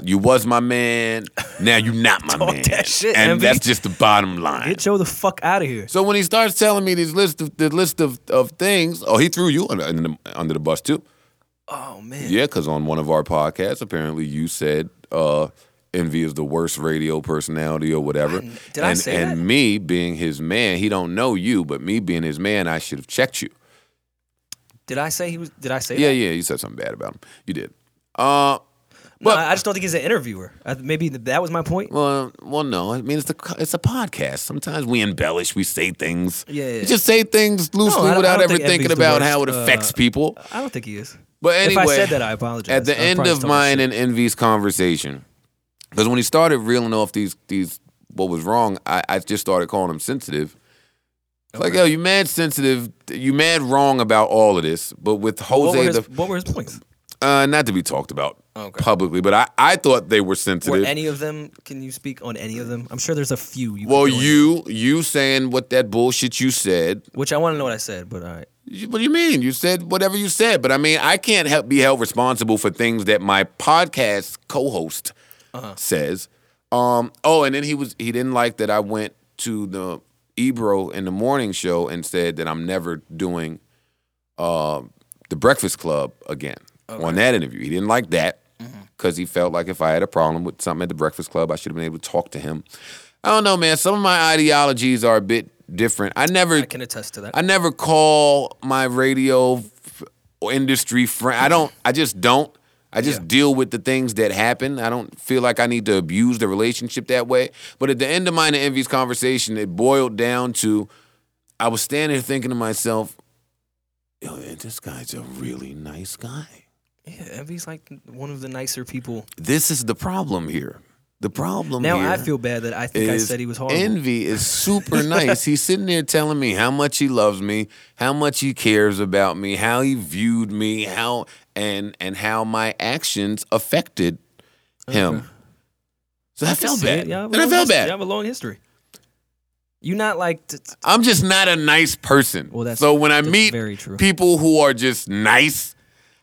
you was my man. Now you not my man. That shit, and Envy. That's just the bottom line. Get Joe the fuck out of here. So when he starts telling me this list of the list of, of things, oh, he threw you under, under, the, under the bus too. Oh man. Yeah, because on one of our podcasts, apparently you said uh, Envy is the worst radio personality or whatever. I, did and, I say and that? And me being his man, he don't know you, but me being his man, I should have checked you. Did I say he was? Did I say? Yeah, that? yeah. You said something bad about him. You did. Uh. Well, no, I just don't think he's an interviewer. Maybe that was my point. Well, well, no. I mean, it's a it's a podcast. Sometimes we embellish. We say things. Yeah, yeah. We just say things loosely no, without ever think thinking about how it affects uh, people. I don't think he is. But anyway, if I said that, I apologize. At the I'm end of mine and Envy's conversation, because when he started reeling off these these what was wrong, I, I just started calling him sensitive. Okay. Like, yo, you mad sensitive. You mad wrong about all of this. But with Jose, what were his, the, what were his points? Uh, not to be talked about. Okay. Publicly, but I, I thought they were sensitive. Were any of them? Can you speak on any of them? I'm sure there's a few. You well, you you saying what that bullshit you said, which I want to know what I said, but all right. You, what do you mean? You said whatever you said, but I mean I can't help be held responsible for things that my podcast co-host uh-huh. says. Um. Oh, and then he was he didn't like that I went to the Ebro in the morning show and said that I'm never doing uh, the Breakfast Club again okay. on that interview. He didn't like that. because he felt like if I had a problem with something at the Breakfast Club, I should have been able to talk to him. I don't know, man. Some of my ideologies are a bit different. I never I can attest to that. I never call my radio f- industry friend. I don't. I just don't. I just yeah. deal with the things that happen. I don't feel like I need to abuse the relationship that way. But at the end of mine and Envy's conversation, it boiled down to I was standing there thinking to myself, yo, man, this guy's a really nice guy. Yeah, Envy's like one of the nicer people. This is the problem here. The problem now, here now I feel bad that I think I said he was horrible. Envy is super nice. He's sitting there telling me how much he loves me, how much he cares about me, how he viewed me, how and and how my actions affected him. Okay. So I, I felt bad. It, and I felt history. bad. You have a long history. You're not like... T- t- I'm just not a nice person. Well, that's So when I that's meet very true. people who are just nice,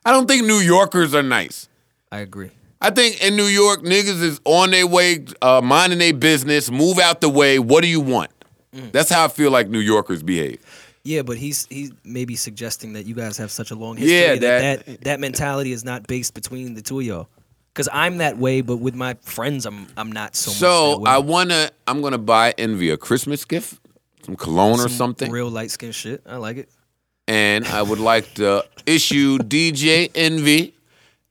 I don't think New Yorkers are nice. I agree. I think in New York, niggas is on their way, uh, minding their business, move out the way, what do you want? Mm. That's how I feel like New Yorkers behave. Yeah, but he's he's maybe suggesting that you guys have such a long history yeah, that, that, that that mentality is not based between the two of y'all. Because I'm that way, but with my friends, I'm I'm not so, so much that way. So I wanna, I'm going to buy Envy a Christmas gift, some cologne some or something. Real light-skinned shit. I like it. And I would like to issue D J Envy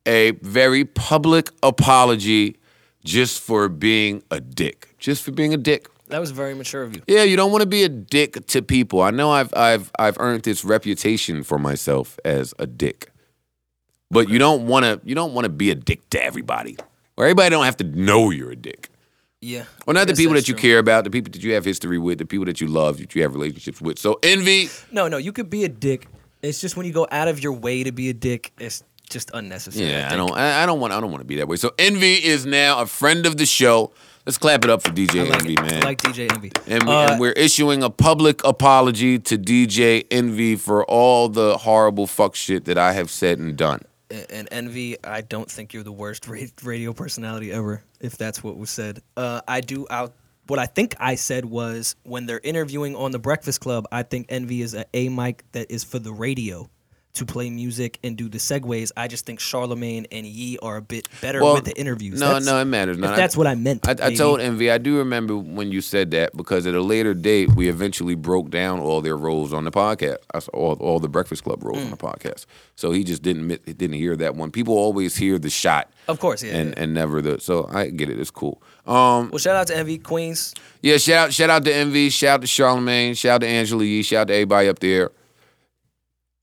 a very public apology just for being a dick. Just for being a dick. That was very mature of you. Yeah, you don't want to be a dick to people. I know I've I've I've earned this reputation for myself as a dick. But okay. you don't want to you don't want to be a dick to everybody. Or everybody don't have to know you're a dick. Yeah. Well, not the people that you true. care about, the people that you have history with, the people that you love, that you have relationships with. So Envy. No, no, you could be a dick. It's just when you go out of your way to be a dick, it's just unnecessary. Yeah, I, I don't. I don't want. I don't want to be that way. So Envy is now a friend of the show. Let's clap it up for D J like Envy, it. man. I like D J Envy, and, we, uh, and we're issuing a public apology to D J Envy for all the horrible fuck shit that I have said and done. And Envy, I don't think you're the worst radio personality ever. If that's what was said, uh, I do. I what I think I said was when they're interviewing on the Breakfast Club, I think Envy is a, a mic that is for the radio. To play music and do the segues, I just think Charlemagne and Yee are a bit better well, with the interviews. No, that's, no, it matters not. That's I, what I meant. I, I told Envy, I do remember when you said that because at a later date, we eventually broke down all their roles on the podcast, all, all the Breakfast Club roles mm. on the podcast. So he just didn't didn't hear that one. People always hear the shot, of course, yeah, and yeah. and never the. So I get it. It's cool. Um, well, shout out to Envy, Queens. Yeah, shout shout out to Envy, shout out to Charlemagne, shout out to Angela Yee, shout out to everybody up there.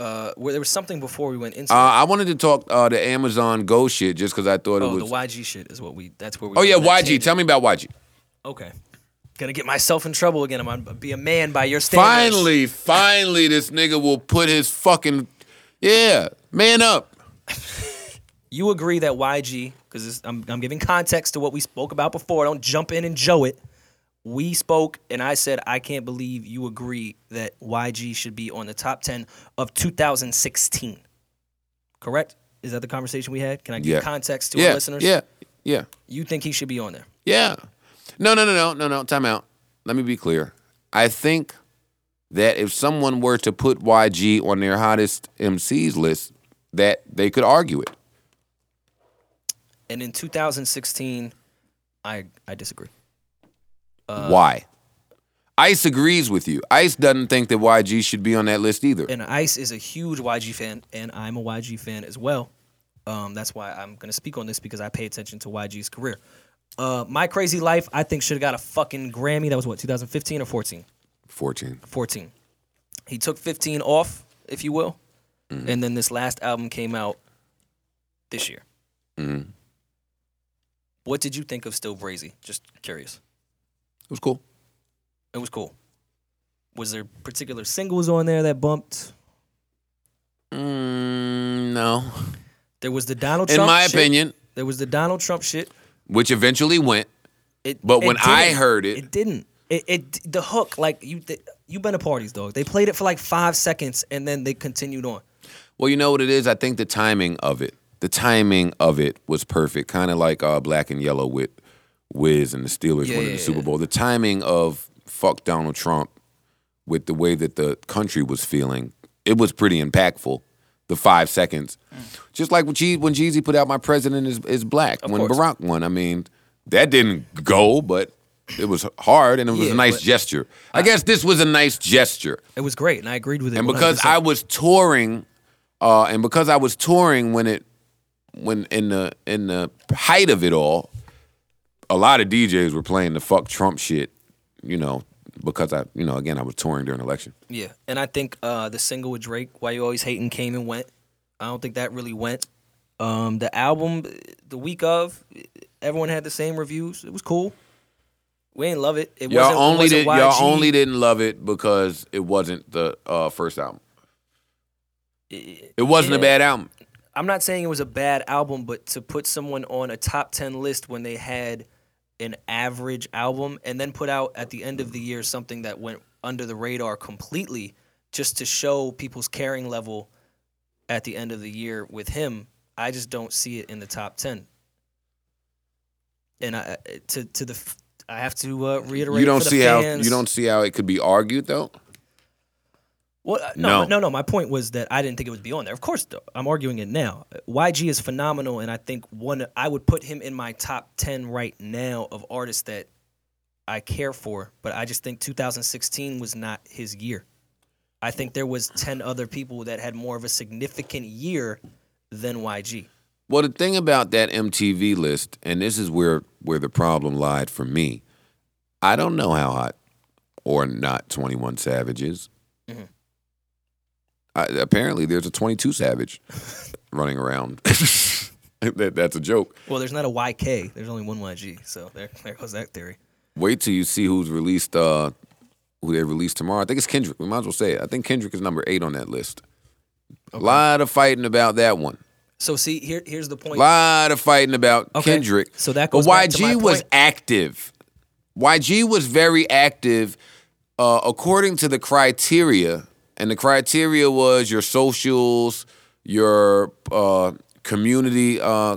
Uh, where there was something before we went into uh, I wanted to talk uh, the Amazon Go shit just because I thought oh, it was... Oh, the Y G shit is what we... That's where we... Oh, yeah, Y G. Tell me about Y G. Okay. Gonna get myself in trouble again. I'm gonna be a man by your standards. Finally, finally, this nigga will put his fucking... Yeah, man up. You agree that Y G, because I'm, I'm giving context to what we spoke about before. Don't jump in and Joe it. We spoke, and I said, I can't believe you agree that Y G should be on the top ten of two thousand sixteen. Correct? Is that the conversation we had? Can I give yeah. context to yeah. our listeners? Yeah, yeah. You think he should be on there? Yeah. No, no, no, no, no, no. Time out. Let me be clear. I think that if someone were to put Y G on their hottest M Cs list, that they could argue it. And in two thousand sixteen, I I disagree. Uh, Why? Ice agrees with you. Ice doesn't think that Y G should be on that list either. And Ice is a huge Y G fan, and I'm a Y G fan as well. Um, that's why I'm going to speak on this because I pay attention to Y G's career. Uh, My Crazy Life, I think, should have got a fucking Grammy. That was what, twenty fifteen or fourteen? fourteen. fourteen. He took fifteen off, if you will, mm-hmm. and then this last album came out this year. Mm-hmm. What did you think of Still Brazy? Just curious. It was cool. It was cool. Was there particular singles on there that bumped? Mm, no. There was the Donald Trump shit. In my opinion. There was the Donald Trump shit. Which eventually went. It, but it when didn't. I heard it. It didn't. It, it The hook, like, you the, you been to parties, dog. They played it for like five seconds, and then they continued on. Well, you know what it is? I think the timing of it. The timing of it was perfect. Kind of like uh, Black and Yellow with Wiz and the Steelers yeah, winning the Super Bowl. The timing of fuck Donald Trump with the way that the country was feeling, it was pretty impactful. the five seconds. Mm. Just like when Jeezy, when Jeezy put out My President is, is Black, of when course. Barack won. I mean, that didn't go, but it was hard and it was yeah, a nice gesture. I, I guess this was a nice gesture. It was great, and I agreed with it. And because one hundred percent I was touring, uh, and because I was touring when it, when in the in the height of it all, a lot of D Js were playing the fuck Trump shit, you know, because I, you know, again, I was touring during election. Yeah, and I think uh, the single with Drake, Why You Always Hatin', came and went. I don't think that really went. Um, the album, the week of, everyone had the same reviews. It was cool. We ain't love it. It y'all wasn't, only it wasn't did, Y G. Y'all only didn't love it because it wasn't the uh, first album. It, it wasn't yeah. a bad album. I'm not saying it was a bad album, but to put someone on a top ten list when they had an average album and then put out at the end of the year something that went under the radar completely just to show people's caring level at the end of the year with him, I just don't see it in the top ten. And I to to the... I have to uh, reiterate. You don't for the see fans. how you don't see how it could be argued though. Well, uh, no, no, no, no. My point was that I didn't think it would be on there. Of course, though, I'm arguing it now. Y G is phenomenal, and I think one. I would put him in my top ten right now of artists that I care for. But I just think two thousand sixteen was not his year. I think there was ten other people that had more of a significant year than Y G. Well, the thing about that M T V list, and this is where, where the problem lied for me, I don't know how hot or not twenty-one Savage is. Mm-hmm. I, apparently, there's a twenty-two Savage running around. that, that's a joke. Well, there's not a Y K. There's only one Y G, so there, there goes that theory. Wait till you see who's released, uh, who they released tomorrow. I think it's Kendrick. We might as well say it. I think Kendrick is number eight on that list. Okay. A lot of fighting about that one. So see, here, here's the point. A lot of fighting about okay. Kendrick. So that goes but Y G was point. active. Y G was very active uh, according to the criteria. And the criteria was your socials, your uh, community, uh,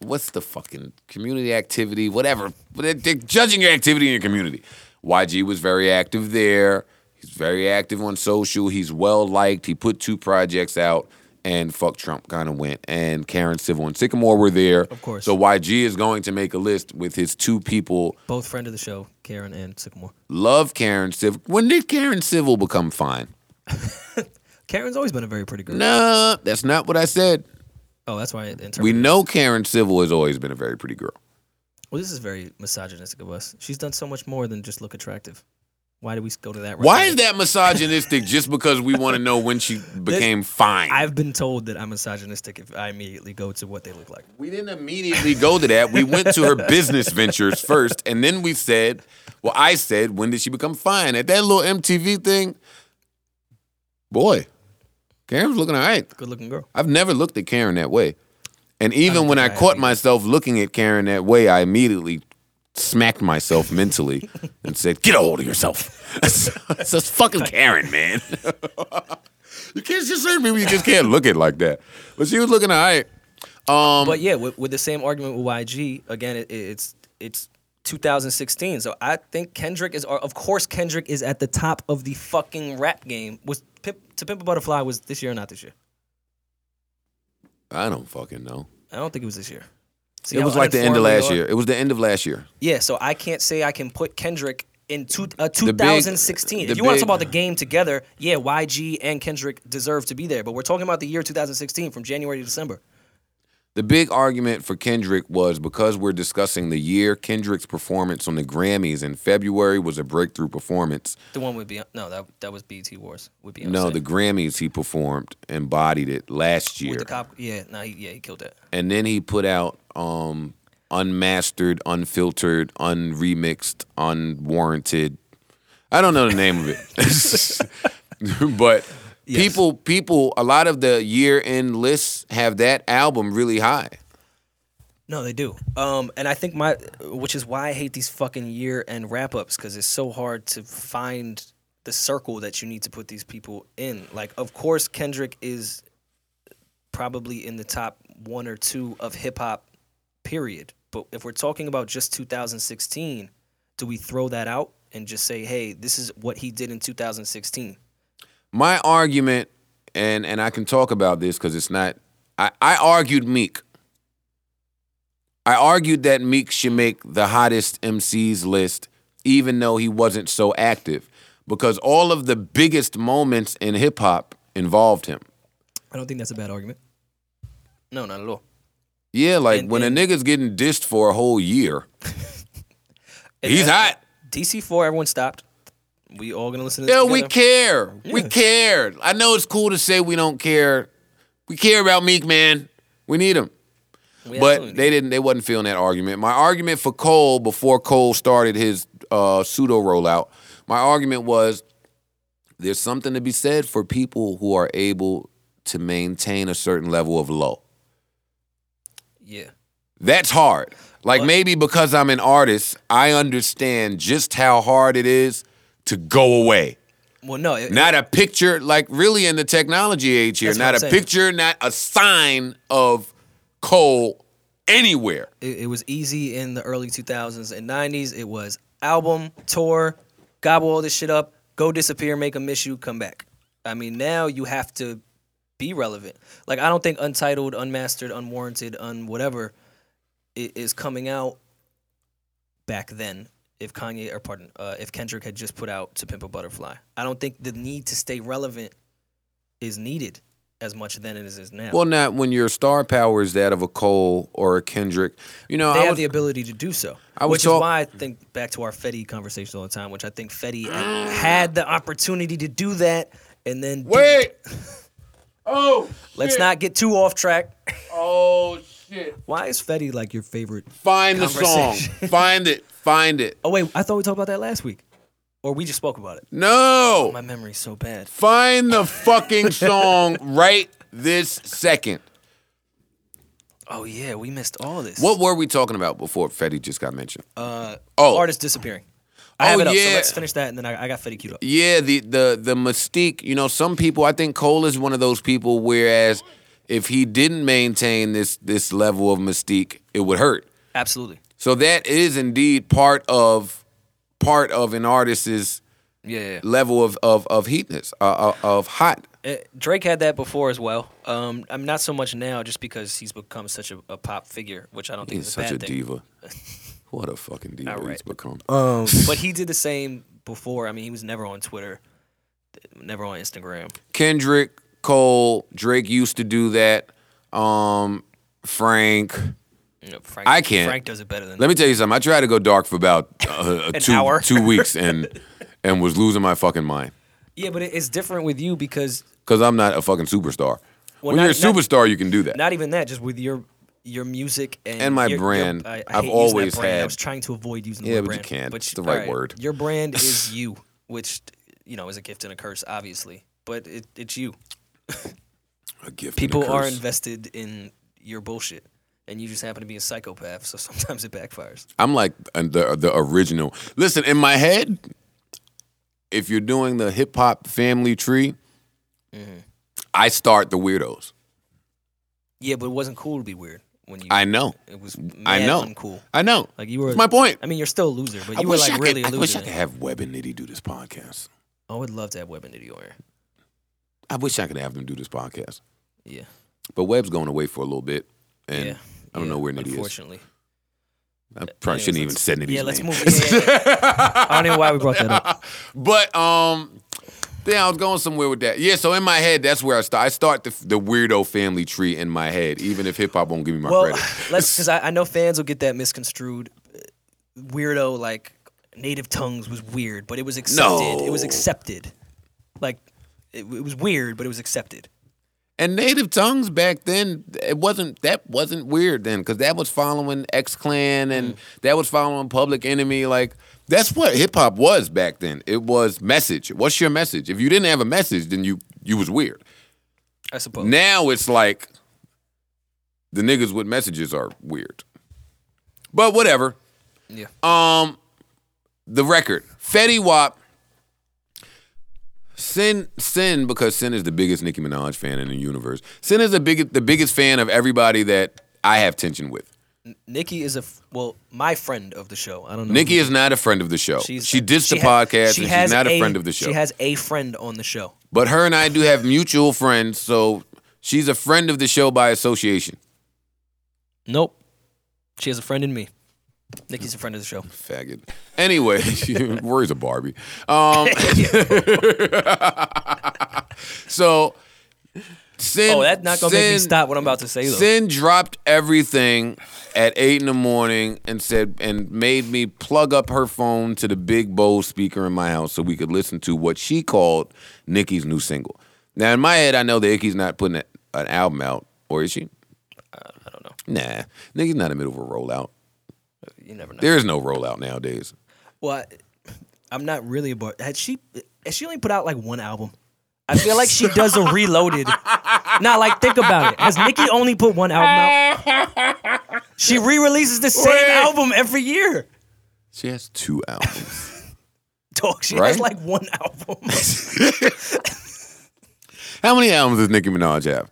what's the fucking community activity, whatever. They're, they're judging your activity in your community. Y G was very active there. He's very active on social. He's well-liked. He put two projects out. And Fuck Trump kind of went. And Karen, Civil, and Sycamore were there. Of course. So Y G is going to make a list with his two people. Both friend of the show, Karen and Sycamore. Love Karen, Civil. When did Karen, Civil become fine? Karen's always been a very pretty girl. No, that's not what I said. Oh, that's why I interpreted. We know Karen, Civil has always been a very pretty girl. Well, this is very misogynistic of us. She's done so much more than just look attractive. Why do we go to that? Right Why now? Is that misogynistic just because we want to know when she became this, fine? I've been told that I'm misogynistic if I immediately go to what they look like. We didn't immediately go to that. We went to her business ventures first, and then we said, well, I said, when did she become fine? At that little M T V thing, boy, Karen's looking all right. Good-looking girl. I've never looked at Karen that way. And even I when I, I caught myself looking at Karen that way, I immediately smacked myself mentally and said, get a hold of yourself. That's, that's fucking Karen, man. You can't just hurt me when you just can't look it like that. But she was looking all right. Um, but yeah, with, with the same argument with Y G, again, it, it's it's two thousand sixteen. So I think Kendrick is, of course Kendrick is at the top of the fucking rap game. Was Pip, To Pimp a Butterfly was this year or not this year? I don't fucking know. I don't think it was this year. See, it was like the end of last year. It was the end of last year. Yeah, so I can't say I can put Kendrick in two, uh, two thousand sixteen. Big, if you big, want to talk about the game together, yeah, Y G and Kendrick deserve to be there. But we're talking about the year two thousand sixteen from January to December. The big argument for Kendrick was because we're discussing the year, Kendrick's performance on the Grammys in February was a breakthrough performance. The one would be, no, that that was B E T Wars. Would be no, the Grammys he performed embodied it last year. With the cop, yeah, no, he, yeah, he killed that. And then he put out um, unmastered, unfiltered, unremixed, unwarranted. I don't know the name of it, but. Yes. People, people. A lot of the year-end lists have that album really high. No, they do. Um, and I think my, which is why I hate these fucking year-end wrap-ups because it's so hard to find the circle that you need to put these people in. Like, of course, Kendrick is probably in the top one or two of hip hop, period. But if we're talking about just two thousand sixteen, do we throw that out and just say, "Hey, this is what he did in two thousand sixteen"? My argument and and I can talk about this because it's not. I, I argued Meek. I argued that Meek should make the hottest M Cs list, even though he wasn't so active, because all of the biggest moments in hip hop involved him. I don't think that's a bad argument. No, not at all. Yeah, like and, when and, a nigga's getting dissed for a whole year, he's hot. D C four, everyone stopped. We all gonna listen to this. Yeah, together. we care. Yeah. We care. I know it's cool to say we don't care. We care about Meek, man. We need him. We but they didn't. They wasn't feeling that argument. My argument for Cole before Cole started his uh, pseudo rollout, my argument was there's something to be said for people who are able to maintain a certain level of low. Yeah, that's hard. Like but, maybe because I'm an artist, I understand just how hard it is to go away. Well, no, it, not it, a picture. Like really, in the technology age here, not a saying. picture, not a sign of. Cole anywhere. It, it was easy in the early two thousands and nineties. It was album, tour, gobble all this shit up, go disappear, make them miss you, come back. I mean, now you have to be relevant. Like, I don't think Untitled, Unmastered, Unwarranted, Unwhatever is coming out back then if Kanye, or pardon, uh, if Kendrick had just put out To Pimp a Butterfly. I don't think the need to stay relevant is needed as much then as it is now. Well, not when your star power is that of a Cole or a Kendrick. You know, they I have was, the ability to do so, I which talk- is why I think back to our Fetty conversation all the time, which I think Fetty had the opportunity to do that and then... Wait! Oh, shit. Let's not get too off track. Oh, shit. Why is Fetty like your favorite Find the song. Find it. Find it. Oh, wait. I thought we talked about that last week. Or we just spoke about it. No. Oh, my memory's so bad. Find the fucking song right this second. Oh, yeah. We missed all this. What were we talking about before Fetty just got mentioned? Uh, oh. Artists disappearing. I oh, have it up, yeah. So let's finish that, and then I, I got Fetty queued up. Yeah, the, the, the mystique. You know, some people, I think Cole is one of those people, whereas if he didn't maintain this this level of mystique, it would hurt. Absolutely. So that is indeed part of... part of an artist's yeah, yeah. level of of of heatness, uh, of hot. Drake had that before as well. Um, I'm not so much now, just because he's become such a, a pop figure, which I don't think he's is a bad thing. He's such a diva. What a fucking diva right. he's become. Um. But he did the same before. I mean, he was never on Twitter, never on Instagram. Kendrick, Cole, Drake used to do that. Um, Frank. You know, Frank, I can't. Frank does it better than Let that. me tell you something. I tried to go dark for about uh, An two, hour. two weeks and and was losing my fucking mind. Yeah, but it's different with you because... Because I'm not a fucking superstar. Well, when not, you're a superstar, not, you can do that. Not even that. Just with your your music and... And my your, brand. Your, I, I I've always brand. had... I was trying to avoid using yeah, the word brand. Yeah, but you can't. But it's the right, right word. Your brand is you, which, you know, is a gift and a curse, obviously. But it, it's you. A gift People and a curse. People are invested in your bullshit. And you just happen to be a psychopath, so sometimes it backfires. I'm like the the original. Listen, in my head, if you're doing the hip hop family tree, mm-hmm. I start the weirdos. Yeah, but it wasn't cool to be weird when you. I know it was. Mad I know. Uncool. I know. Like you were. That's my point. I mean, you're still a loser, but you I were like I really could, a loser. I wish I could have Web and Nitty do this podcast. I would love to have Web and Nitty on here. I wish I could have them do this podcast. Yeah, but Web's going away for a little bit. And yeah, I don't yeah, know where Nitty unfortunately. is. Unfortunately. I probably yeah, shouldn't even said Nitty's yeah, name. Let's move. Yeah, yeah, yeah. I don't know why we brought that up. But, um, yeah, I was going somewhere with that. Yeah, so in my head, that's where I start. I start the, the weirdo family tree in my head, even if hip-hop won't give me my well, credit. let's, because I, I know fans will get that misconstrued. Weirdo, like, Native Tongues was weird, but it was accepted. No. It was accepted. Like, it, it was weird, but it was accepted. And Native Tongues back then, it wasn't that wasn't weird then, because that was following X-Clan and mm. that was following Public Enemy. Like, that's what hip-hop was back then. It was message. What's your message? If you didn't have a message, then you you was weird. I suppose. Now it's like the niggas with messages are weird. But whatever. Yeah. Um, the record. Fetty Wap. Sin, Sin, because Sin is the biggest Nicki Minaj fan in the universe. Sin is the biggest, the biggest fan of everybody that I have tension with. Nicki is a f- well, my friend of the show. I don't know. Nicki is not a friend of the show. She's, she dissed she the ha- podcast. She and has she's not a, a friend of the show. She has a friend on the show. But her and I do have mutual friends, so she's a friend of the show by association. Nope. She has a friend in me. Nikki's a friend of the show. Faggot. Anyway, Rory's a Barbie. Um, so, Sin. Oh, that's not going to make me stop what I'm about to say, though. Sin dropped everything at eight in the morning and said, and made me plug up her phone to the big Bose speaker in my house so we could listen to what she called Nikki's new single. Now, in my head, I know that Nicki's not putting a, an album out, or is she? Uh, I don't know. Nah, Nicki's not in the middle of a rollout. You never know. There is no rollout nowadays. Well, I, I'm not really a bar. Had she? Has she only put out like one album? I feel like she does a Reloaded. Now, like, think about it. Has Nicki only put one album out? She re-releases the same Wait. album every year. She has two albums. Dog, she right? has like one album. How many albums does Nicki Minaj have?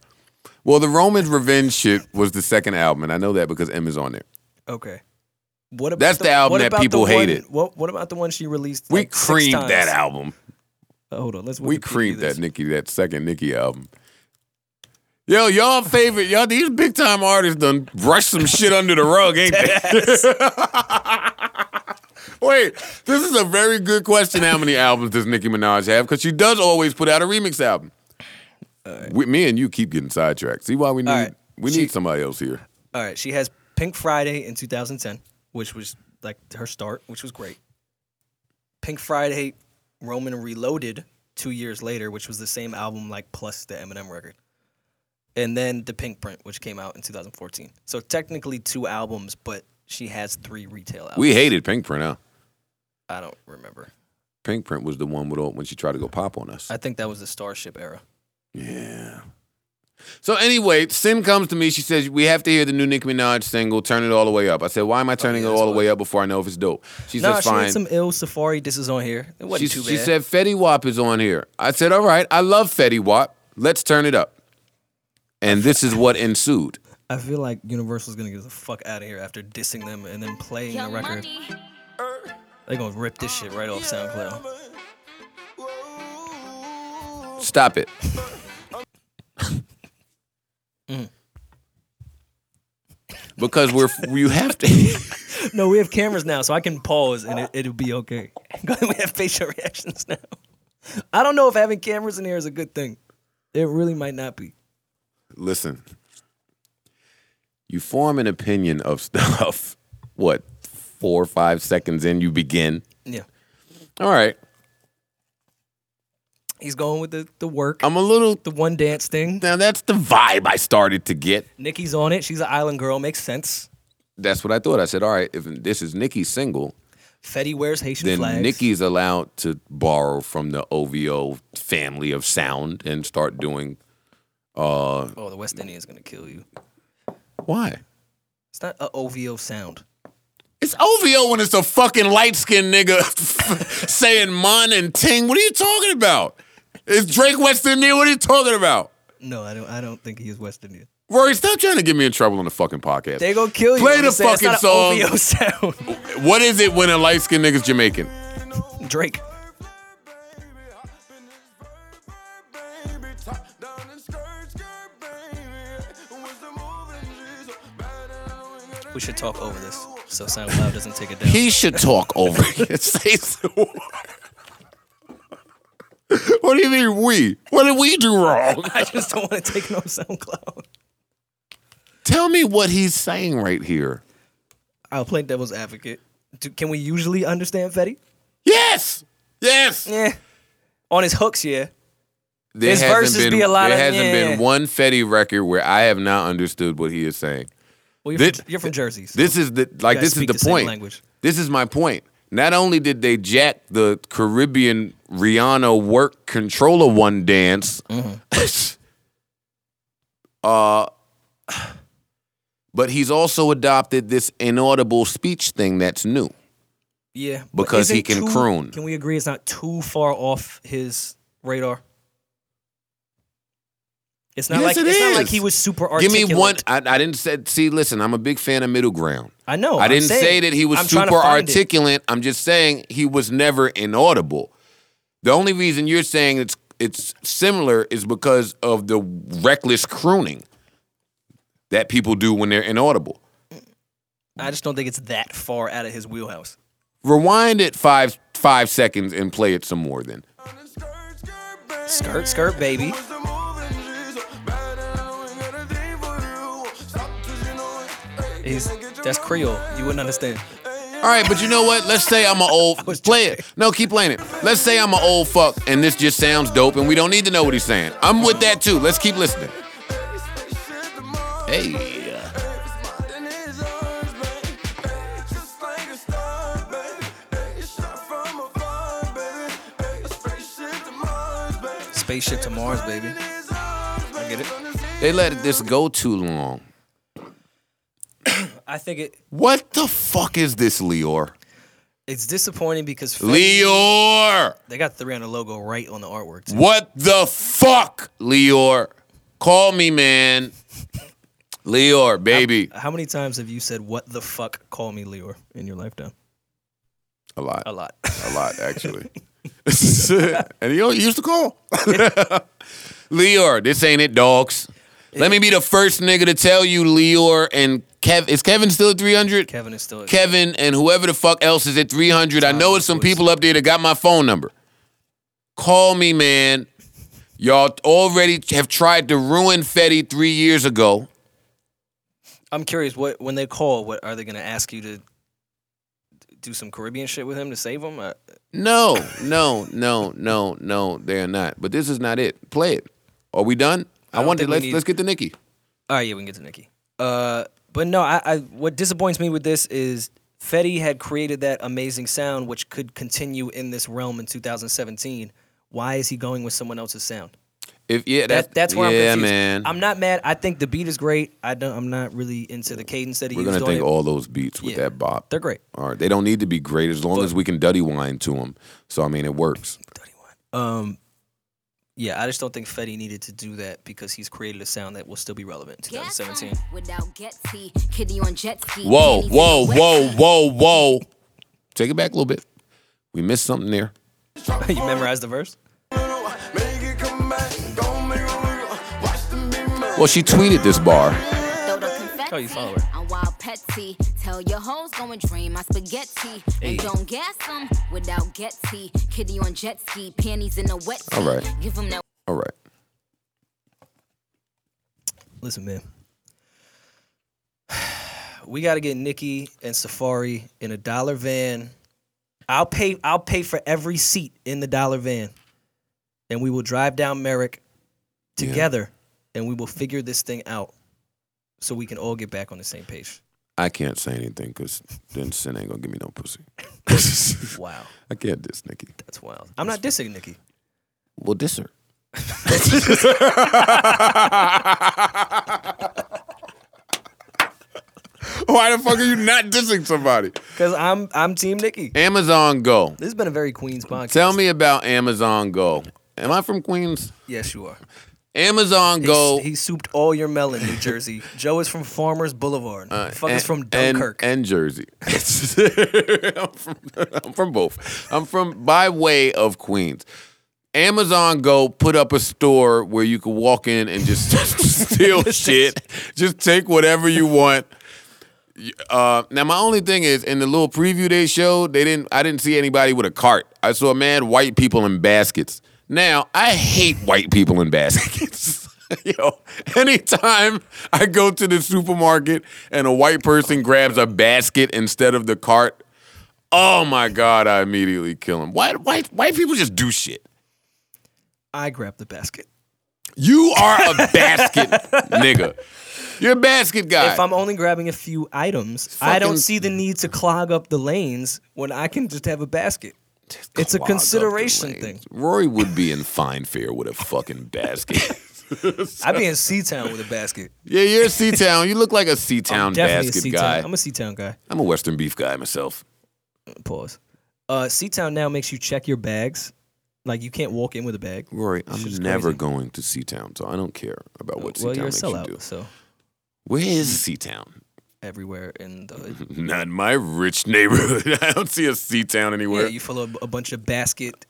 Well, the Roman's Revenge shit was the second album, and I know that because M is on there. Okay. What about That's the, the album that people the one, hated. What, what about the one she released? We like creamed six times? That album. Uh, hold on, let's. We creamed that Nicki, that second Nicki album. Yo, y'all favorite, y'all these big time artists done brushed some shit under the rug, ain't they? Wait, this is a very good question. How many albums does Nicki Minaj have? Because she does always put out a remix album. Right. We, me and you keep getting sidetracked. See why we need right. we she, need somebody else here. All right, she has Pink Friday in two thousand ten, which was like her start, which was great. Pink Friday, Roman Reloaded two years later, which was the same album like plus the Eminem record. And then The Pink Print, which came out in two thousand fourteen. So technically two albums, but she has three retail albums. We hated Pink Print, huh? I don't remember. Pink Print was the one with all, when she tried to go pop on us. I think that was the Starship era. Yeah. So anyway, Sin comes to me. She says, we have to hear the new Nicki Minaj single, Turn It All The Way Up. I said, why am I turning oh, yeah, it all the way up before I know if it's dope? She nah, says, fine. She had some ill Safari. This is on here. It wasn't she, too bad. She said, Fetty Wap is on here. I said, all right, I love Fetty Wap. Let's turn it up. And this is what ensued. I feel like Universal's going to get the fuck out of here after dissing them and then playing Your the record. Money. They're going to rip this shit right off SoundCloud. Stop it. Mm. Because we're you have to. No, we have cameras now, so I can pause and it, it'll be okay. We have facial reactions now. I don't know if having cameras in here is a good thing. It really might not be. Listen, you form an opinion of stuff. What, four or five seconds in, you begin. Yeah. All right. He's going with the, the work. I'm a little... The one dance thing. Now, that's the vibe I started to get. Nikki's on it. She's an island girl. Makes sense. That's what I thought. I said, all right, if this is Nikki's single... Fetty wears Haitian then flags. Then Nikki's allowed to borrow from the O V O family of sound and start doing... Uh, oh, the West Indian's going to kill you. Why? It's not an O V O sound. It's O V O when it's a fucking light-skinned nigga saying mon and ting. What are you talking about? Is Drake West Indian? What are you talking about? No, I don't I don't think he is West Indian. Rory, stop trying to get me in trouble on the fucking podcast. They gonna kill you. Play the fucking song. It's not an O V O sound. What is it when a light-skinned nigga's Jamaican? Drake. We should talk over this so SoundCloud doesn't take it down. He should talk over it. Say so. What do you mean we? What did we do wrong? I just don't want to take it on SoundCloud. Tell me what he's saying right here. I'll play devil's advocate. Do, can we usually understand Fetty? Yes! Yes! Yeah. On his hooks, yeah. There his verses been, be a lot there of... There hasn't yeah. been one Fetty record where I have not understood what he is saying. Well, you're, this, from, you're from Jersey. So this is the, like, this is the, the point. Language. This is my point. Not only did they jack the Caribbean Rihanna work controller one dance, mm-hmm. uh, but he's also adopted this inaudible speech thing that's new. Yeah. Because he can too, croon. Can we agree it's not too far off his radar? It's not yes, like it it's not like he was super articulate. Give me one. I, I didn't say. See, listen, I'm a big fan of middle ground. I know. I didn't saying, say that he was I'm super articulate. It. I'm just saying he was never inaudible. The only reason you're saying it's it's similar is because of the reckless crooning that people do when they're inaudible. I just don't think it's that far out of his wheelhouse. Rewind it five five seconds and play it some more then. Skirt, skirt, baby. He's, that's Creole. You wouldn't understand. All right, but you know what? Let's say I'm an old... Play it. No, keep playing it. Let's say I'm an old fuck and this just sounds dope and we don't need to know what he's saying. I'm with that too. Let's keep listening. Hey. Spaceship to Mars, baby. I get it. They let this go too long. I think it... What the fuck is this, Lior? It's disappointing because... Fetty, Lior! They got three on the logo right on the artwork, too. What the fuck, Lior? Call me, man. Lior, baby. How, how many times have you said, what the fuck, call me, Lior, in your lifetime? A lot. A lot. A lot, actually. And you used to call Lior, this ain't it, dogs. Let me be the first nigga to tell you, Lior and Kev. Is Kevin still at three hundred? Kevin is still at Kevin and whoever the fuck else is at three hundred. I know it's some people up there that got my phone number. Call me, man. Y'all already have tried to ruin Fetty three years ago. I'm curious, what when they call, what are they going to ask you to do some Caribbean shit with him to save him? I- no, no, no, no, no, they are not. But this is not it. Play it. Are we done? I, I wanted. Let's need... let's get to Nicki. All right, yeah, we can get to Nicki. Uh, but no, I, I what disappoints me with this is Fetty had created that amazing sound, which could continue in this realm in two thousand seventeen. Why is he going with someone else's sound? If yeah, that's, that, that's where yeah, I'm confused. Man. I'm not mad. I think the beat is great. I don't. I'm not really into the cadence that he We're used. We're gonna on think it. All those beats with yeah, that bop. They're great. All right, they don't need to be great as long but, as we can duddy wine to them. So I mean, it works. Duddy wine. Um, yeah, I just don't think Fetty needed to do that because he's created a sound that will still be relevant in twenty seventeen. Whoa, whoa, whoa, whoa, whoa! Take it back a little bit. We missed something there. You memorized the verse? Well, she tweeted this bar. Oh, you follow her. I'm wild Petsy. Tell your hoes go and drain my spaghetti. And don't gas them without Getsy. Kitty on jet ski, panties in a wet. All right. Give them that. All right. Listen, man. We got to get Nicki and Safari in a dollar van. I'll pay I'll pay for every seat in the dollar van. And we will drive down Merrick together. Yeah. And we will figure this thing out so we can all get back on the same page. I can't say anything because then Sin ain't going to give me no pussy. Wow. I can't diss Nicki. That's wild. I'm not dissing Nicki. Well, diss her. Why the fuck are you not dissing somebody? Because I'm I'm Team Nicki. Amazon Go. This has been a very Queens podcast. Tell me about Amazon Go. Am I from Queens? Yes, you are. Amazon He's, Go. He souped all your melon, New Jersey. Joe is from Farmers Boulevard. Uh, Fuck and, is from Dunkirk. And, and Jersey. I'm, from, I'm from both. I'm from by way of Queens. Amazon Go put up a store where you could walk in and just steal shit. Just take whatever you want. Uh, now my only thing is in the little preview they showed, they didn't. I didn't see anybody with a cart. I saw mad white people in baskets. Now, I hate white people in baskets. Yo, anytime I go to the supermarket and a white person grabs a basket instead of the cart, oh my God, I immediately kill him. Why, why, white people just do shit. I grab the basket. You are a basket nigga. You're a basket guy. If I'm only grabbing a few items, fucking... I don't see the need to clog up the lanes when I can just have a basket. It's a consideration thing. Rory would be in fine fare with a fucking basket. I'd be in C-Town with a basket. Yeah, you're a C-Town. You look like a C-Town basket a C-Town guy. I'm a C-Town guy. I'm a Western beef guy myself. Pause. Uh, C-Town now makes you check your bags. Like, you can't walk in with a bag. Rory, I'm never crazy. going to C-Town, so I don't care about what well, C-Town you're makes a sellout, you do. So. Where is C-Town? Everywhere in the hood. Not my rich neighborhood. I don't see a C-Town anywhere. Yeah, you follow a bunch of basket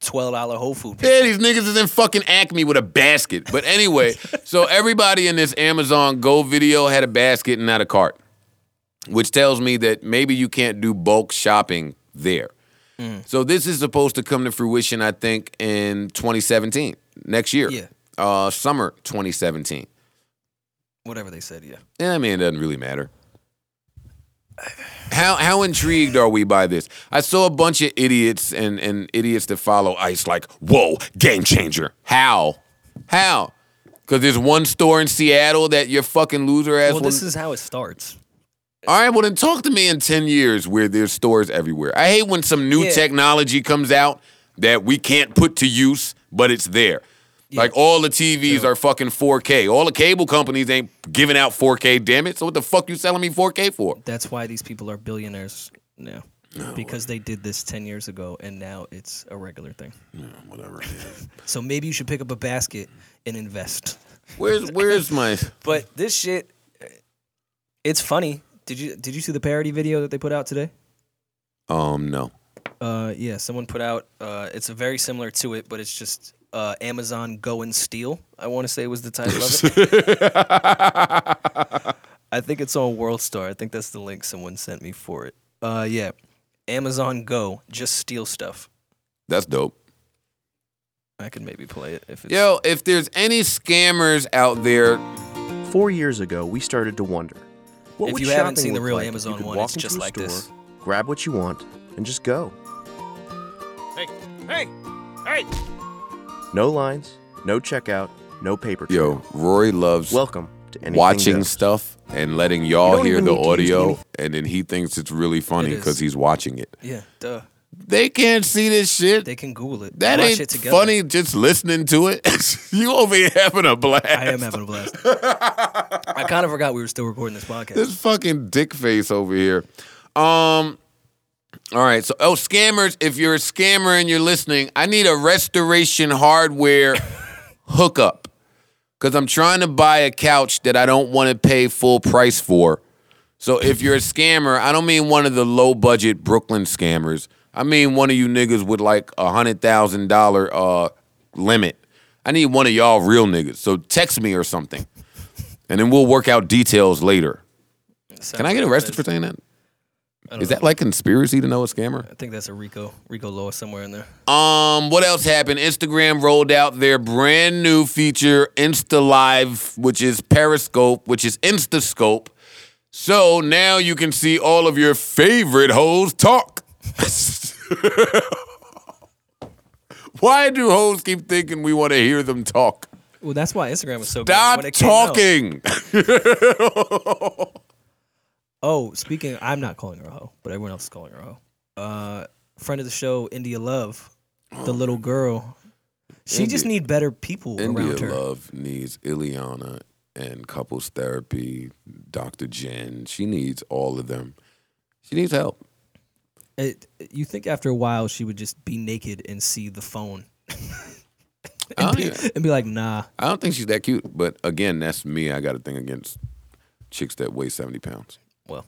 twelve dollar Whole Food pizza. Yeah, these niggas is in fucking Acme with a basket. But anyway, so everybody in this Amazon Go video had a basket and not a cart, which tells me that maybe you can't do bulk shopping there. Mm. So this is supposed to come to fruition, I think, in twenty seventeen, next year. Yeah. Uh, summer twenty seventeen. Whatever they said, yeah. Yeah, I mean, it doesn't really matter. How how intrigued are we by this? I saw a bunch of idiots and, and idiots that follow ICE like, whoa, game changer. How? How? Because there's one store in Seattle that your fucking loser ass... Well, this is how it starts. All right, well, then talk to me in ten years where there's stores everywhere. I hate when some new yeah. technology comes out that we can't put to use, but it's there. Yeah. Like, all the T Vs yeah. are fucking four K. All the cable companies ain't giving out four K, damn it. So what the fuck you selling me four K for? That's why these people are billionaires now. No, because what? They did this ten years ago, and now it's a regular thing. Yeah, whatever. So maybe you should pick up a basket and invest. Where's where's my... But this shit, it's funny. Did you did you see the parody video that they put out today? Um, no. Uh, yeah, someone put out... Uh, it's a very similar to it, but it's just... Uh, Amazon Go and Steal, I want to say was the title of it. I think it's on WorldStar. I think that's the link someone sent me for it. Uh, yeah, Amazon Go, just steal stuff. That's dope. I could maybe play it if it's... Yo, if there's any scammers out there... Four years ago, we started to wonder. What if you haven't seen the real like? Amazon one, it's just like store, this. Grab what you want and just go. Hey, hey, hey! No lines, no checkout, no paper trail. Yo, Rory loves Welcome to watching goes. Stuff and letting y'all hear the audio, and then he thinks it's really funny because he's watching it. Yeah, duh. They can't see this shit. They can Google it. That ain't it funny just listening to it. You over here having a blast. I am having a blast. I kind of forgot we were still recording this podcast. This fucking dick face over here. Um... All right, so, oh, scammers, if you're a scammer and you're listening, I need a Restoration Hardware hookup because I'm trying to buy a couch that I don't want to pay full price for. So if you're a scammer, I don't mean one of the low-budget Brooklyn scammers. I mean one of you niggas with, like, a one hundred thousand dollars uh, limit. I need one of y'all real niggas, so text me or something, and then we'll work out details later. Can I get arrested for saying that? Is know. That like conspiracy to know a scammer? I think that's a Rico Rico law somewhere in there. Um, what else happened? Instagram rolled out their brand new feature, Insta Live, which is Periscope, which is Instascope. So now you can see all of your favorite hoes talk. Why do hoes keep thinking we want to hear them talk? Well, that's why Instagram was so Stop good. Stop talking. Oh, speaking of, I'm not calling her a hoe, but everyone else is calling her a hoe. Uh, friend of the show, India Love, the little girl. She India, just need better people India around her. India Love needs Ileana and couples therapy, Doctor Jen. She needs all of them. She needs help. It, you think after a while she would just be naked and see the phone and, be, yeah. and be like, nah. I don't think she's that cute, but again, that's me. I got a thing against chicks that weigh seventy pounds. Well,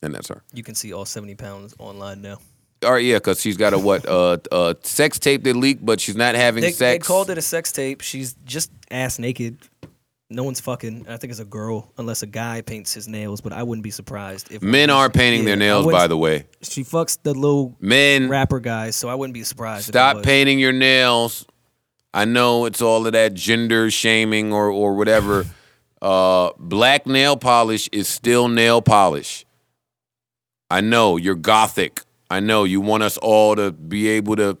and that's her. You can see all seventy pounds online now. All right, yeah, because she's got a what? uh, uh, sex tape that leaked, but she's not having they, sex. They called it a sex tape. She's just ass naked. No one's fucking. I think it's a girl, unless a guy paints his nails, but I wouldn't be surprised if men are painting yeah, their nails, by the way. She fucks the little men rapper guys, so I wouldn't be surprised. Stop if painting your nails. I know it's all of that gender shaming or, or whatever. Uh, black nail polish is still nail polish. I know, you're gothic. I know, you want us all to be able to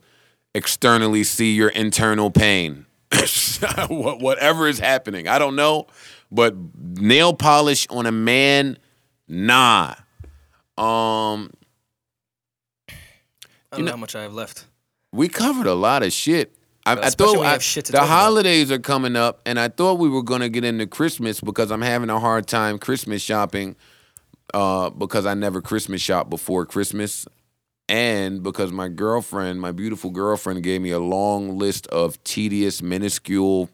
externally see your internal pain. Whatever is happening, I don't know. But nail polish on a man, nah. Um, I don't you know, know how much I have left. We covered a lot of shit. I, I thought I, the holidays about. Are coming up, and I thought we were going to get into Christmas because I'm having a hard time Christmas shopping uh, because I never Christmas shopped before Christmas, and because my girlfriend, my beautiful girlfriend, gave me a long list of tedious, minuscule,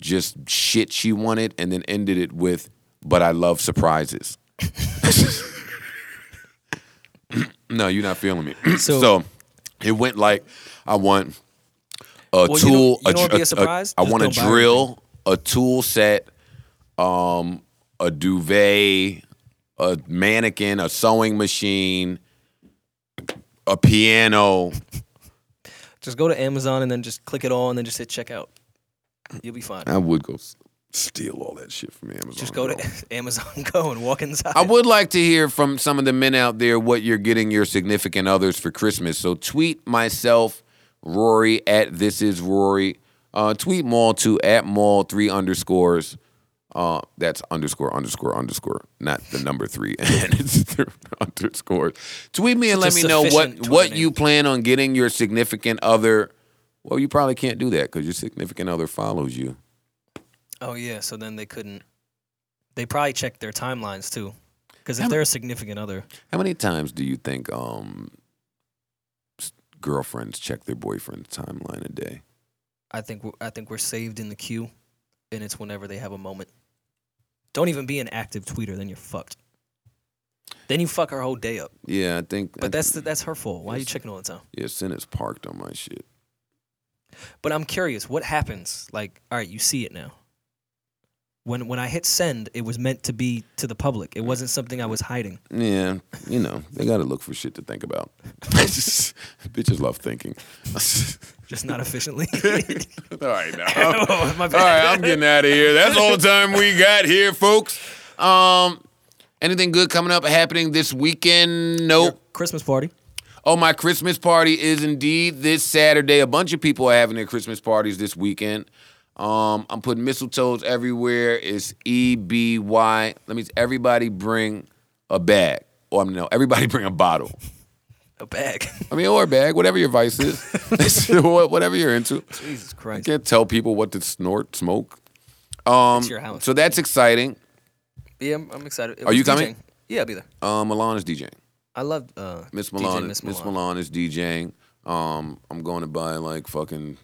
just shit she wanted, and then ended it with, but I love surprises. No, you're not feeling me. So, so it went like, I want... a well, tool. You know, you a, know a, a surprise? A, I want a drill, a tool set, um, a duvet, a mannequin, a sewing machine, a piano. Just go to Amazon and then just click it all and then just hit checkout. You'll be fine. I would go steal all that shit from Amazon. Just go Go to Amazon Go and walk inside. I would like to hear from some of the men out there what you're getting your significant others for Christmas. So tweet myself, Rory, at This Is Rory. Uh, tweet Maul too, at Maul, three underscores. Uh, that's underscore, underscore, underscore, not the number three. And it's the underscore. Tweet me and let me know what, what you plan on getting your significant other. Well, you probably can't do that because your significant other follows you. Oh, yeah. So then they couldn't. They probably checked their timelines, too. Because if they're a significant other. How many times do you think um, girlfriends check their boyfriend's timeline a day? I think I think we're saved in the queue. And it's whenever they have a moment. Don't even be an active tweeter, then you're fucked. Then you fuck her whole day up. Yeah, I think. But I, that's the, that's her fault. Why are you checking all the time? Yeah, sin is parked on my shit. But I'm curious, what happens? Like, all right, you see it now. When when I hit send, it was meant to be to the public. It wasn't something I was hiding. Yeah, you know, they got to look for shit to think about. Just, bitches love thinking. Just not efficiently. All right, now. Oh, my bad. All right, I'm getting out of here. That's all the time we got here, folks. Um, anything good coming up, happening this weekend? Nope. Your Christmas party. Oh, my Christmas party is indeed this Saturday. A bunch of people are having their Christmas parties this weekend. Um, I'm putting mistletoes everywhere. It's E B Y. Let me, everybody bring a bag. Or, I mean, no, everybody bring a bottle. A bag. I mean, or a bag, whatever your vice is. Whatever you're into. Jesus Christ. You can't tell people what to snort, smoke. Um, it's your house. So that's exciting. Yeah, I'm, I'm excited. It Are you DJing. coming? Yeah, I'll be there. Um, Milan is DJing. I love uh, Miss Milan. Miss Milan. Milan is DJing. Um, I'm going to buy, like, fucking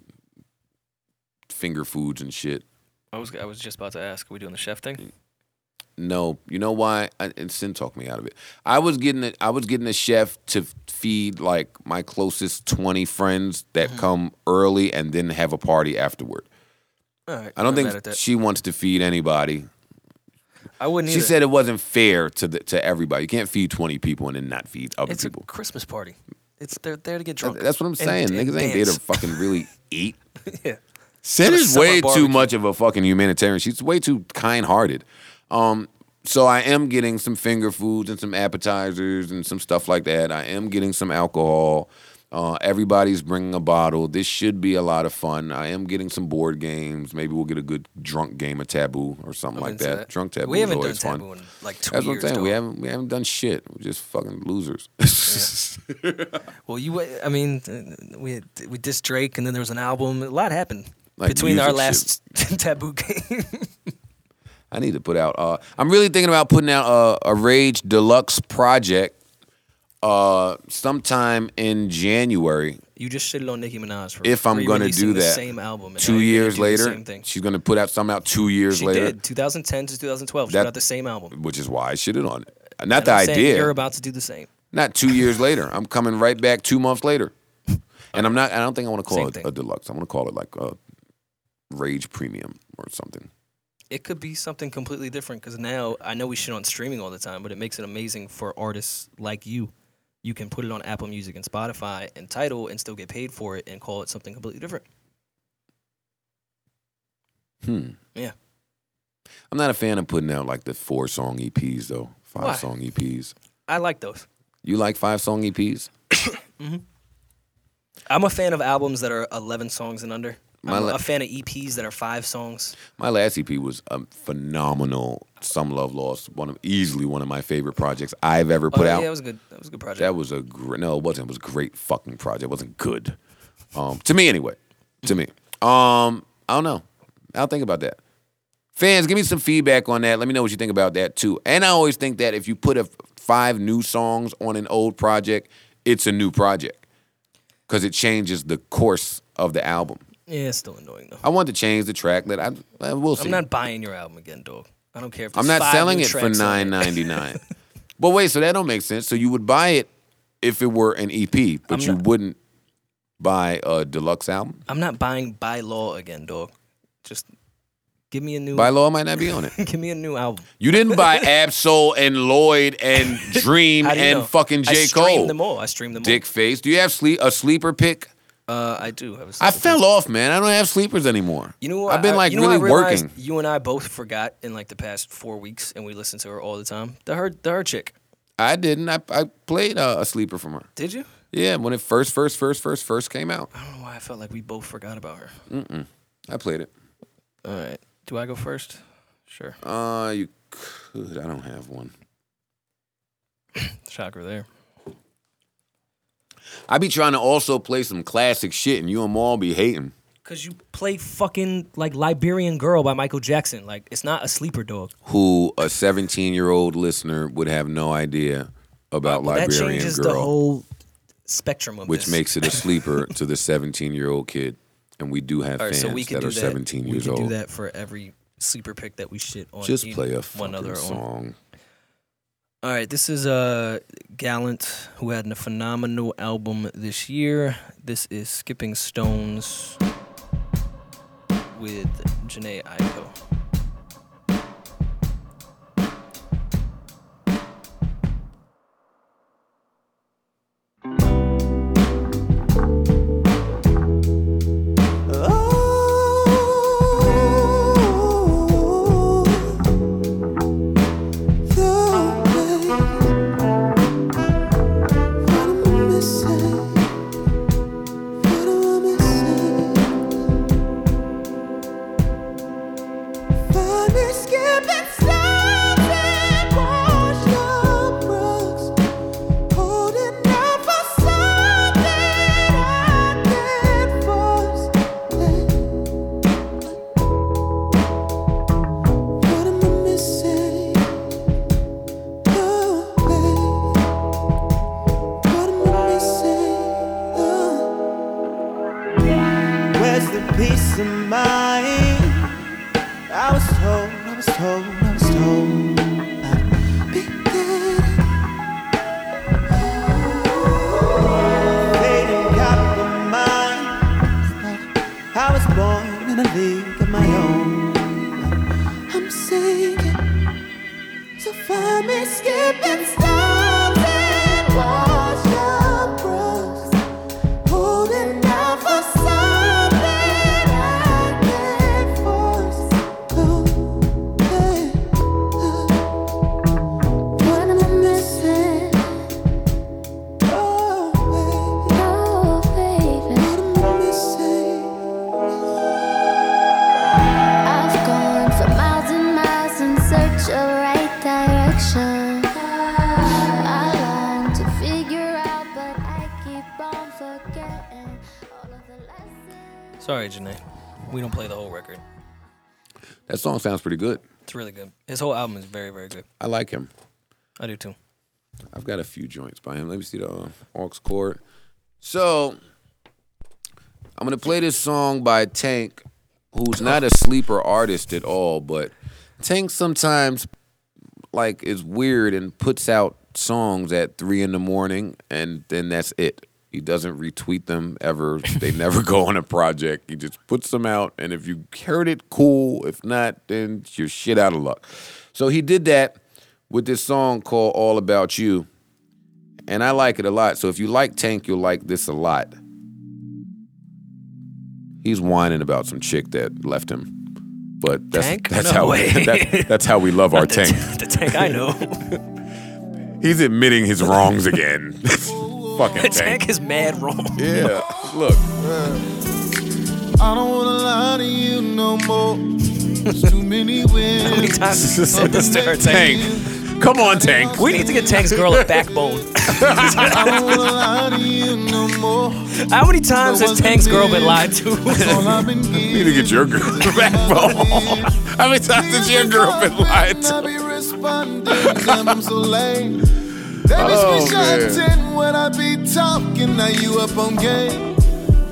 finger foods and shit. I was I was just about to ask, are we doing the chef thing? No, you know why? I, and Sin talked me out of it. I was getting a, I was getting a chef to feed like my closest twenty friends that mm-hmm. come early and then have a party afterward. All right, I don't I'm think she wants to feed anybody. I wouldn't. She either. said it wasn't fair to the, to everybody. You can't feed twenty people and then not feed other it's people. It's a Christmas party. It's they're there to get drunk. That's what I'm saying. And, Niggas and ain't there to fucking really eat. Yeah. Sin is way barbecue. too much of a fucking humanitarian. She's way too kind-hearted. Um, so I am getting some finger foods and some appetizers and some stuff like that. I am getting some alcohol. Uh, everybody's bringing a bottle. This should be a lot of fun. I am getting some board games. Maybe we'll get a good drunk game of Taboo or something like that. that. Drunk Taboo we haven't done Taboo fun. in like two That's years. That's what I'm saying. We haven't, we haven't done shit. We're just fucking losers. Yeah. Well, you. I mean, we we dissed Drake, and then there was an album. A lot happened. Like Between our last Taboo game. I need to put out, uh, I'm really thinking about putting out a, a Rage Deluxe project uh, sometime in January. You just shitted on Nicki Minaj. For, if I'm going to do that. Same album. Two years later. She's going to put out something out two years she later. She did. twenty ten to twenty twelve She that, put out the same album. Which is why I shitted on it. Not and the I'm idea. You're about to do the same. Not two years later. I'm coming right back two months later. And I'm not, I don't think I want to call same it thing. a deluxe. I want to call it like a Rage Premium or something. It could be something completely different because now I know we shit on streaming all the time, but it makes it amazing for artists like you. You can put it on Apple Music and Spotify and Tidal and still get paid for it and call it something completely different. Hmm. Yeah. I'm not a fan of putting out like the four song E Ps though. Five Why? song E Ps. I like those. You like five song E Ps? Mm-hmm. I'm a fan of albums that are eleven songs and under. My I'm la- a fan of E Ps that are five songs. My last E P was a phenomenal Some Love Lost, one of easily one of my favorite projects I've ever put oh, yeah, out. Yeah, that was good. That was a good project. That was a great, no, it wasn't. It was a great fucking project. It wasn't good. Um, to me anyway. To me. Um, I don't know. I'll think about that. Fans, give me some feedback on that. Let me know what you think about that too. And I always think that if you put a f- five new songs on an old project, it's a new project because it changes the course of the album. Yeah, it's still annoying though. I want to change the track that I, I will see. I'm not buying your album again, dog. I don't care if it's I'm not five selling it for nine ninety-nine. But wait, so that don't make sense. So you would buy it if it were an E P, but I'm you not, wouldn't buy a deluxe album. I'm not buying By Law again, dog. Just give me a new... By Law might not be on it. Give me a new album. You didn't buy Ab-Soul and Lloyd and Dream and know? fucking J. I Cole. I streamed them all. I streamed them all. Dick face. Do you have sleep, a sleeper pick? Uh, I do have a sleeper I pick. fell off, man. I don't have sleepers anymore. You know what? I've been I, like you know really working. You and I both forgot in like the past four weeks and we listened to her all the time. The her, the her chick. I didn't. I, I played uh, a sleeper from her. Did you? Yeah, when it first, first, first, first, first came out. I don't know why I felt like we both forgot about her. Mm-mm. I played it. All right. Do I go first? Sure. Uh, you could. I don't have one. Shocker there. I be trying to also play some classic shit, and you and Maul be hating. Because you play fucking, like, Liberian Girl by Michael Jackson. Like, it's not a sleeper, dog. Who a seventeen-year-old listener would have no idea about well, Liberian Girl. That changes Girl. the whole... spectrum of which this. makes it a sleeper to the seventeen-year-old kid, and we do have right, fans so we that are that. seventeen we years old. We can do that for every sleeper pick that we shit on. Just play a fucking one other song. On. All right, this is uh, Gallant, who had a phenomenal album this year. This is Skipping Stones with Jhené Aiko. That song sounds pretty good. It's really good. His whole album is very, very good. I like him. I do too. I've got a few joints by him. Let me see the uh, aux chord. So, I'm going to play this song by Tank, who's not a sleeper artist at all, but Tank sometimes like is weird and puts out songs at three in the morning, and then that's it. He doesn't retweet them ever. They never go on a project. He just puts them out. And if you heard it, cool. If not, then you're shit out of luck. So he did that with this song called All About You. And I like it a lot. So if you like Tank, you'll like this a lot. He's whining about some chick that left him. But that's tank? that's no how we, that, that's how we love not our the Tank. T- the Tank I know. He's admitting his wrongs again. Fucking Tank is mad wrong. Yeah, look. I don't wanna lie to you no more. There's too many wins. How many times has this said this to her, Tank? Tank? Come on, Tank. We need to get Tank's girl a backbone. I don't wanna lie to you no more. How many times has Tank's girl been lied to? You need to get your girl a backbone. How many times has your girl been lied to? That makes me content when I be talking. Now you up on game.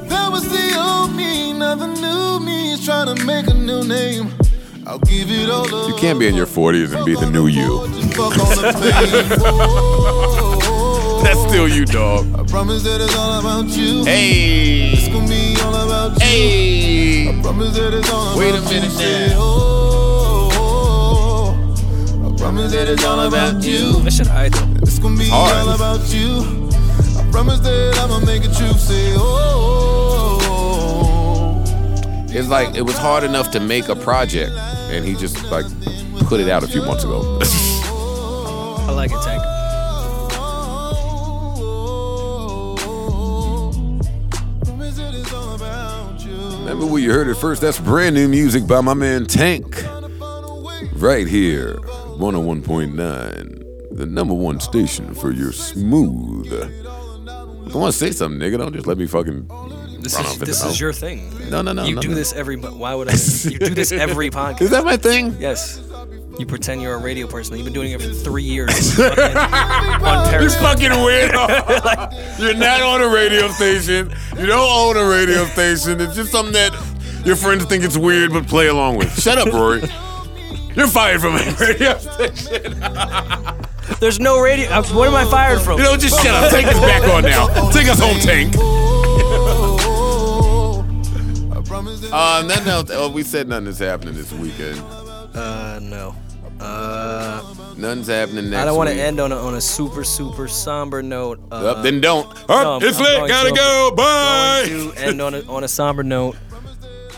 That was the old me, now the new me is trying to make a new name. I'll give it all up. You can't be in your forties and be the new you. That's still you, dog. I promise that it's all about you. Hey. It's gonna be all about you. Hey. I promise that it's all about you. Wait a minute now. Oh, I promise that it's all about you. That shit I do. It's gonna be all about you. I promise that I'ma make it true. Say oh. It's like it was hard enough to make a project, and he just like put it out a few months ago. I like it, Tank. Remember where you heard it first? That's brand new music by my man Tank. Right here, one oh one point nine, the number one station for your smooth. If I want to say something, nigga, don't just let me fucking. This is this is your thing. No, no, no. You no, do no. this every. Why would I? You do this every podcast. Is that my thing? Yes. You pretend you're a radio person. You've been doing it for three years. Fucking on Paris. You're fucking weirdo. Like, you're not on a radio station. You don't own a radio station. It's just something that your friends think it's weird but play along with. Shut up, Rory. You're fired from a radio station. There's no radio. What am I fired from? You know, just shut up. Take us back on now. Take us home, Tank. Uh, nothing else. Oh, we said nothing is happening this weekend. Uh, no. Uh, Nothing's happening next week. I don't want to end on a, on a super, super somber note. Uh, uh, then don't. Uh, no, it's I'm, late. I'm Gotta to, go. Bye. Going to end on a, on a somber note.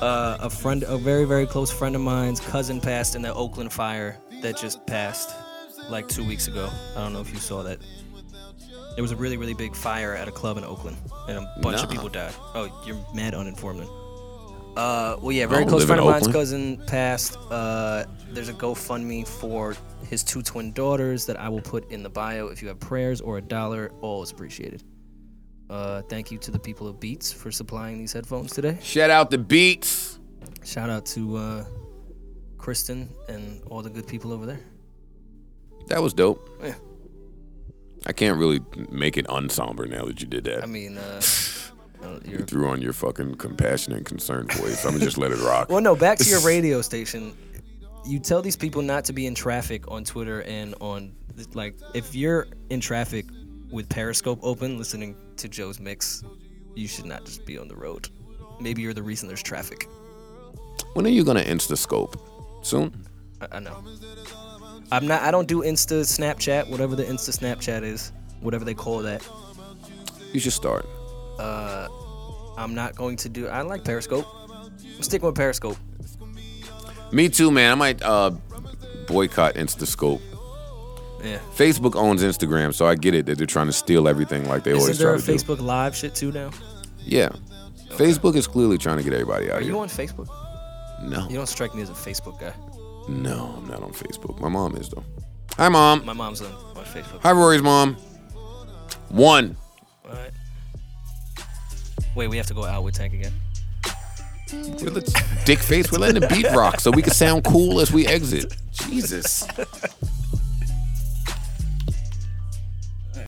Uh, a friend, a very, very close friend of mine's cousin passed in the Oakland fire that just passed like two weeks ago. I don't know if you saw that. There was a really, really big fire at a club in Oakland, and a bunch nah. of people died. Oh, you're mad uninformed. Uh, well, yeah, very close friend of mine's cousin passed. Uh, there's a GoFundMe for his two twin daughters that I will put in the bio. If you have prayers or a dollar, all is appreciated. Uh, thank you to the people of Beats for supplying these headphones today. Shout out to Beats. Shout out to uh, Kristen and all the good people over there. That was dope. Yeah. I can't really make it unsomber now that you did that. I mean, uh... Uh, you threw on your fucking compassionate and concerned voice. I'm gonna just let it rock. Well, no, back to your radio station. You tell these people not to be in traffic on Twitter and on, like, if you're in traffic with Periscope open listening to Joe's mix, you should not just be on the road. Maybe you're the reason there's traffic. When are you gonna Instascope? Soon? I, I know. I'm not. I don't do Insta Snapchat. Whatever the Insta Snapchat is, whatever they call that. You should start. Uh, I'm not going to do. I like Periscope. I'm sticking with Periscope. Me too, man. I might uh, boycott Instascope. Yeah. Facebook owns Instagram, so I get it that they're trying to steal everything like they Isn't always try to do. Is there a Facebook Live shit too now? Yeah. Okay. Facebook is clearly trying to get everybody out Are here. Are you on Facebook? No. You don't strike me as a Facebook guy. No, I'm not on Facebook. My mom is though. Hi, mom. My mom's on, on Facebook. Hi, Rory's mom. One. All right. Wait, we have to go out with Tank again. We're the dick face. We're letting the beat rock so we can sound cool as we exit. Jesus.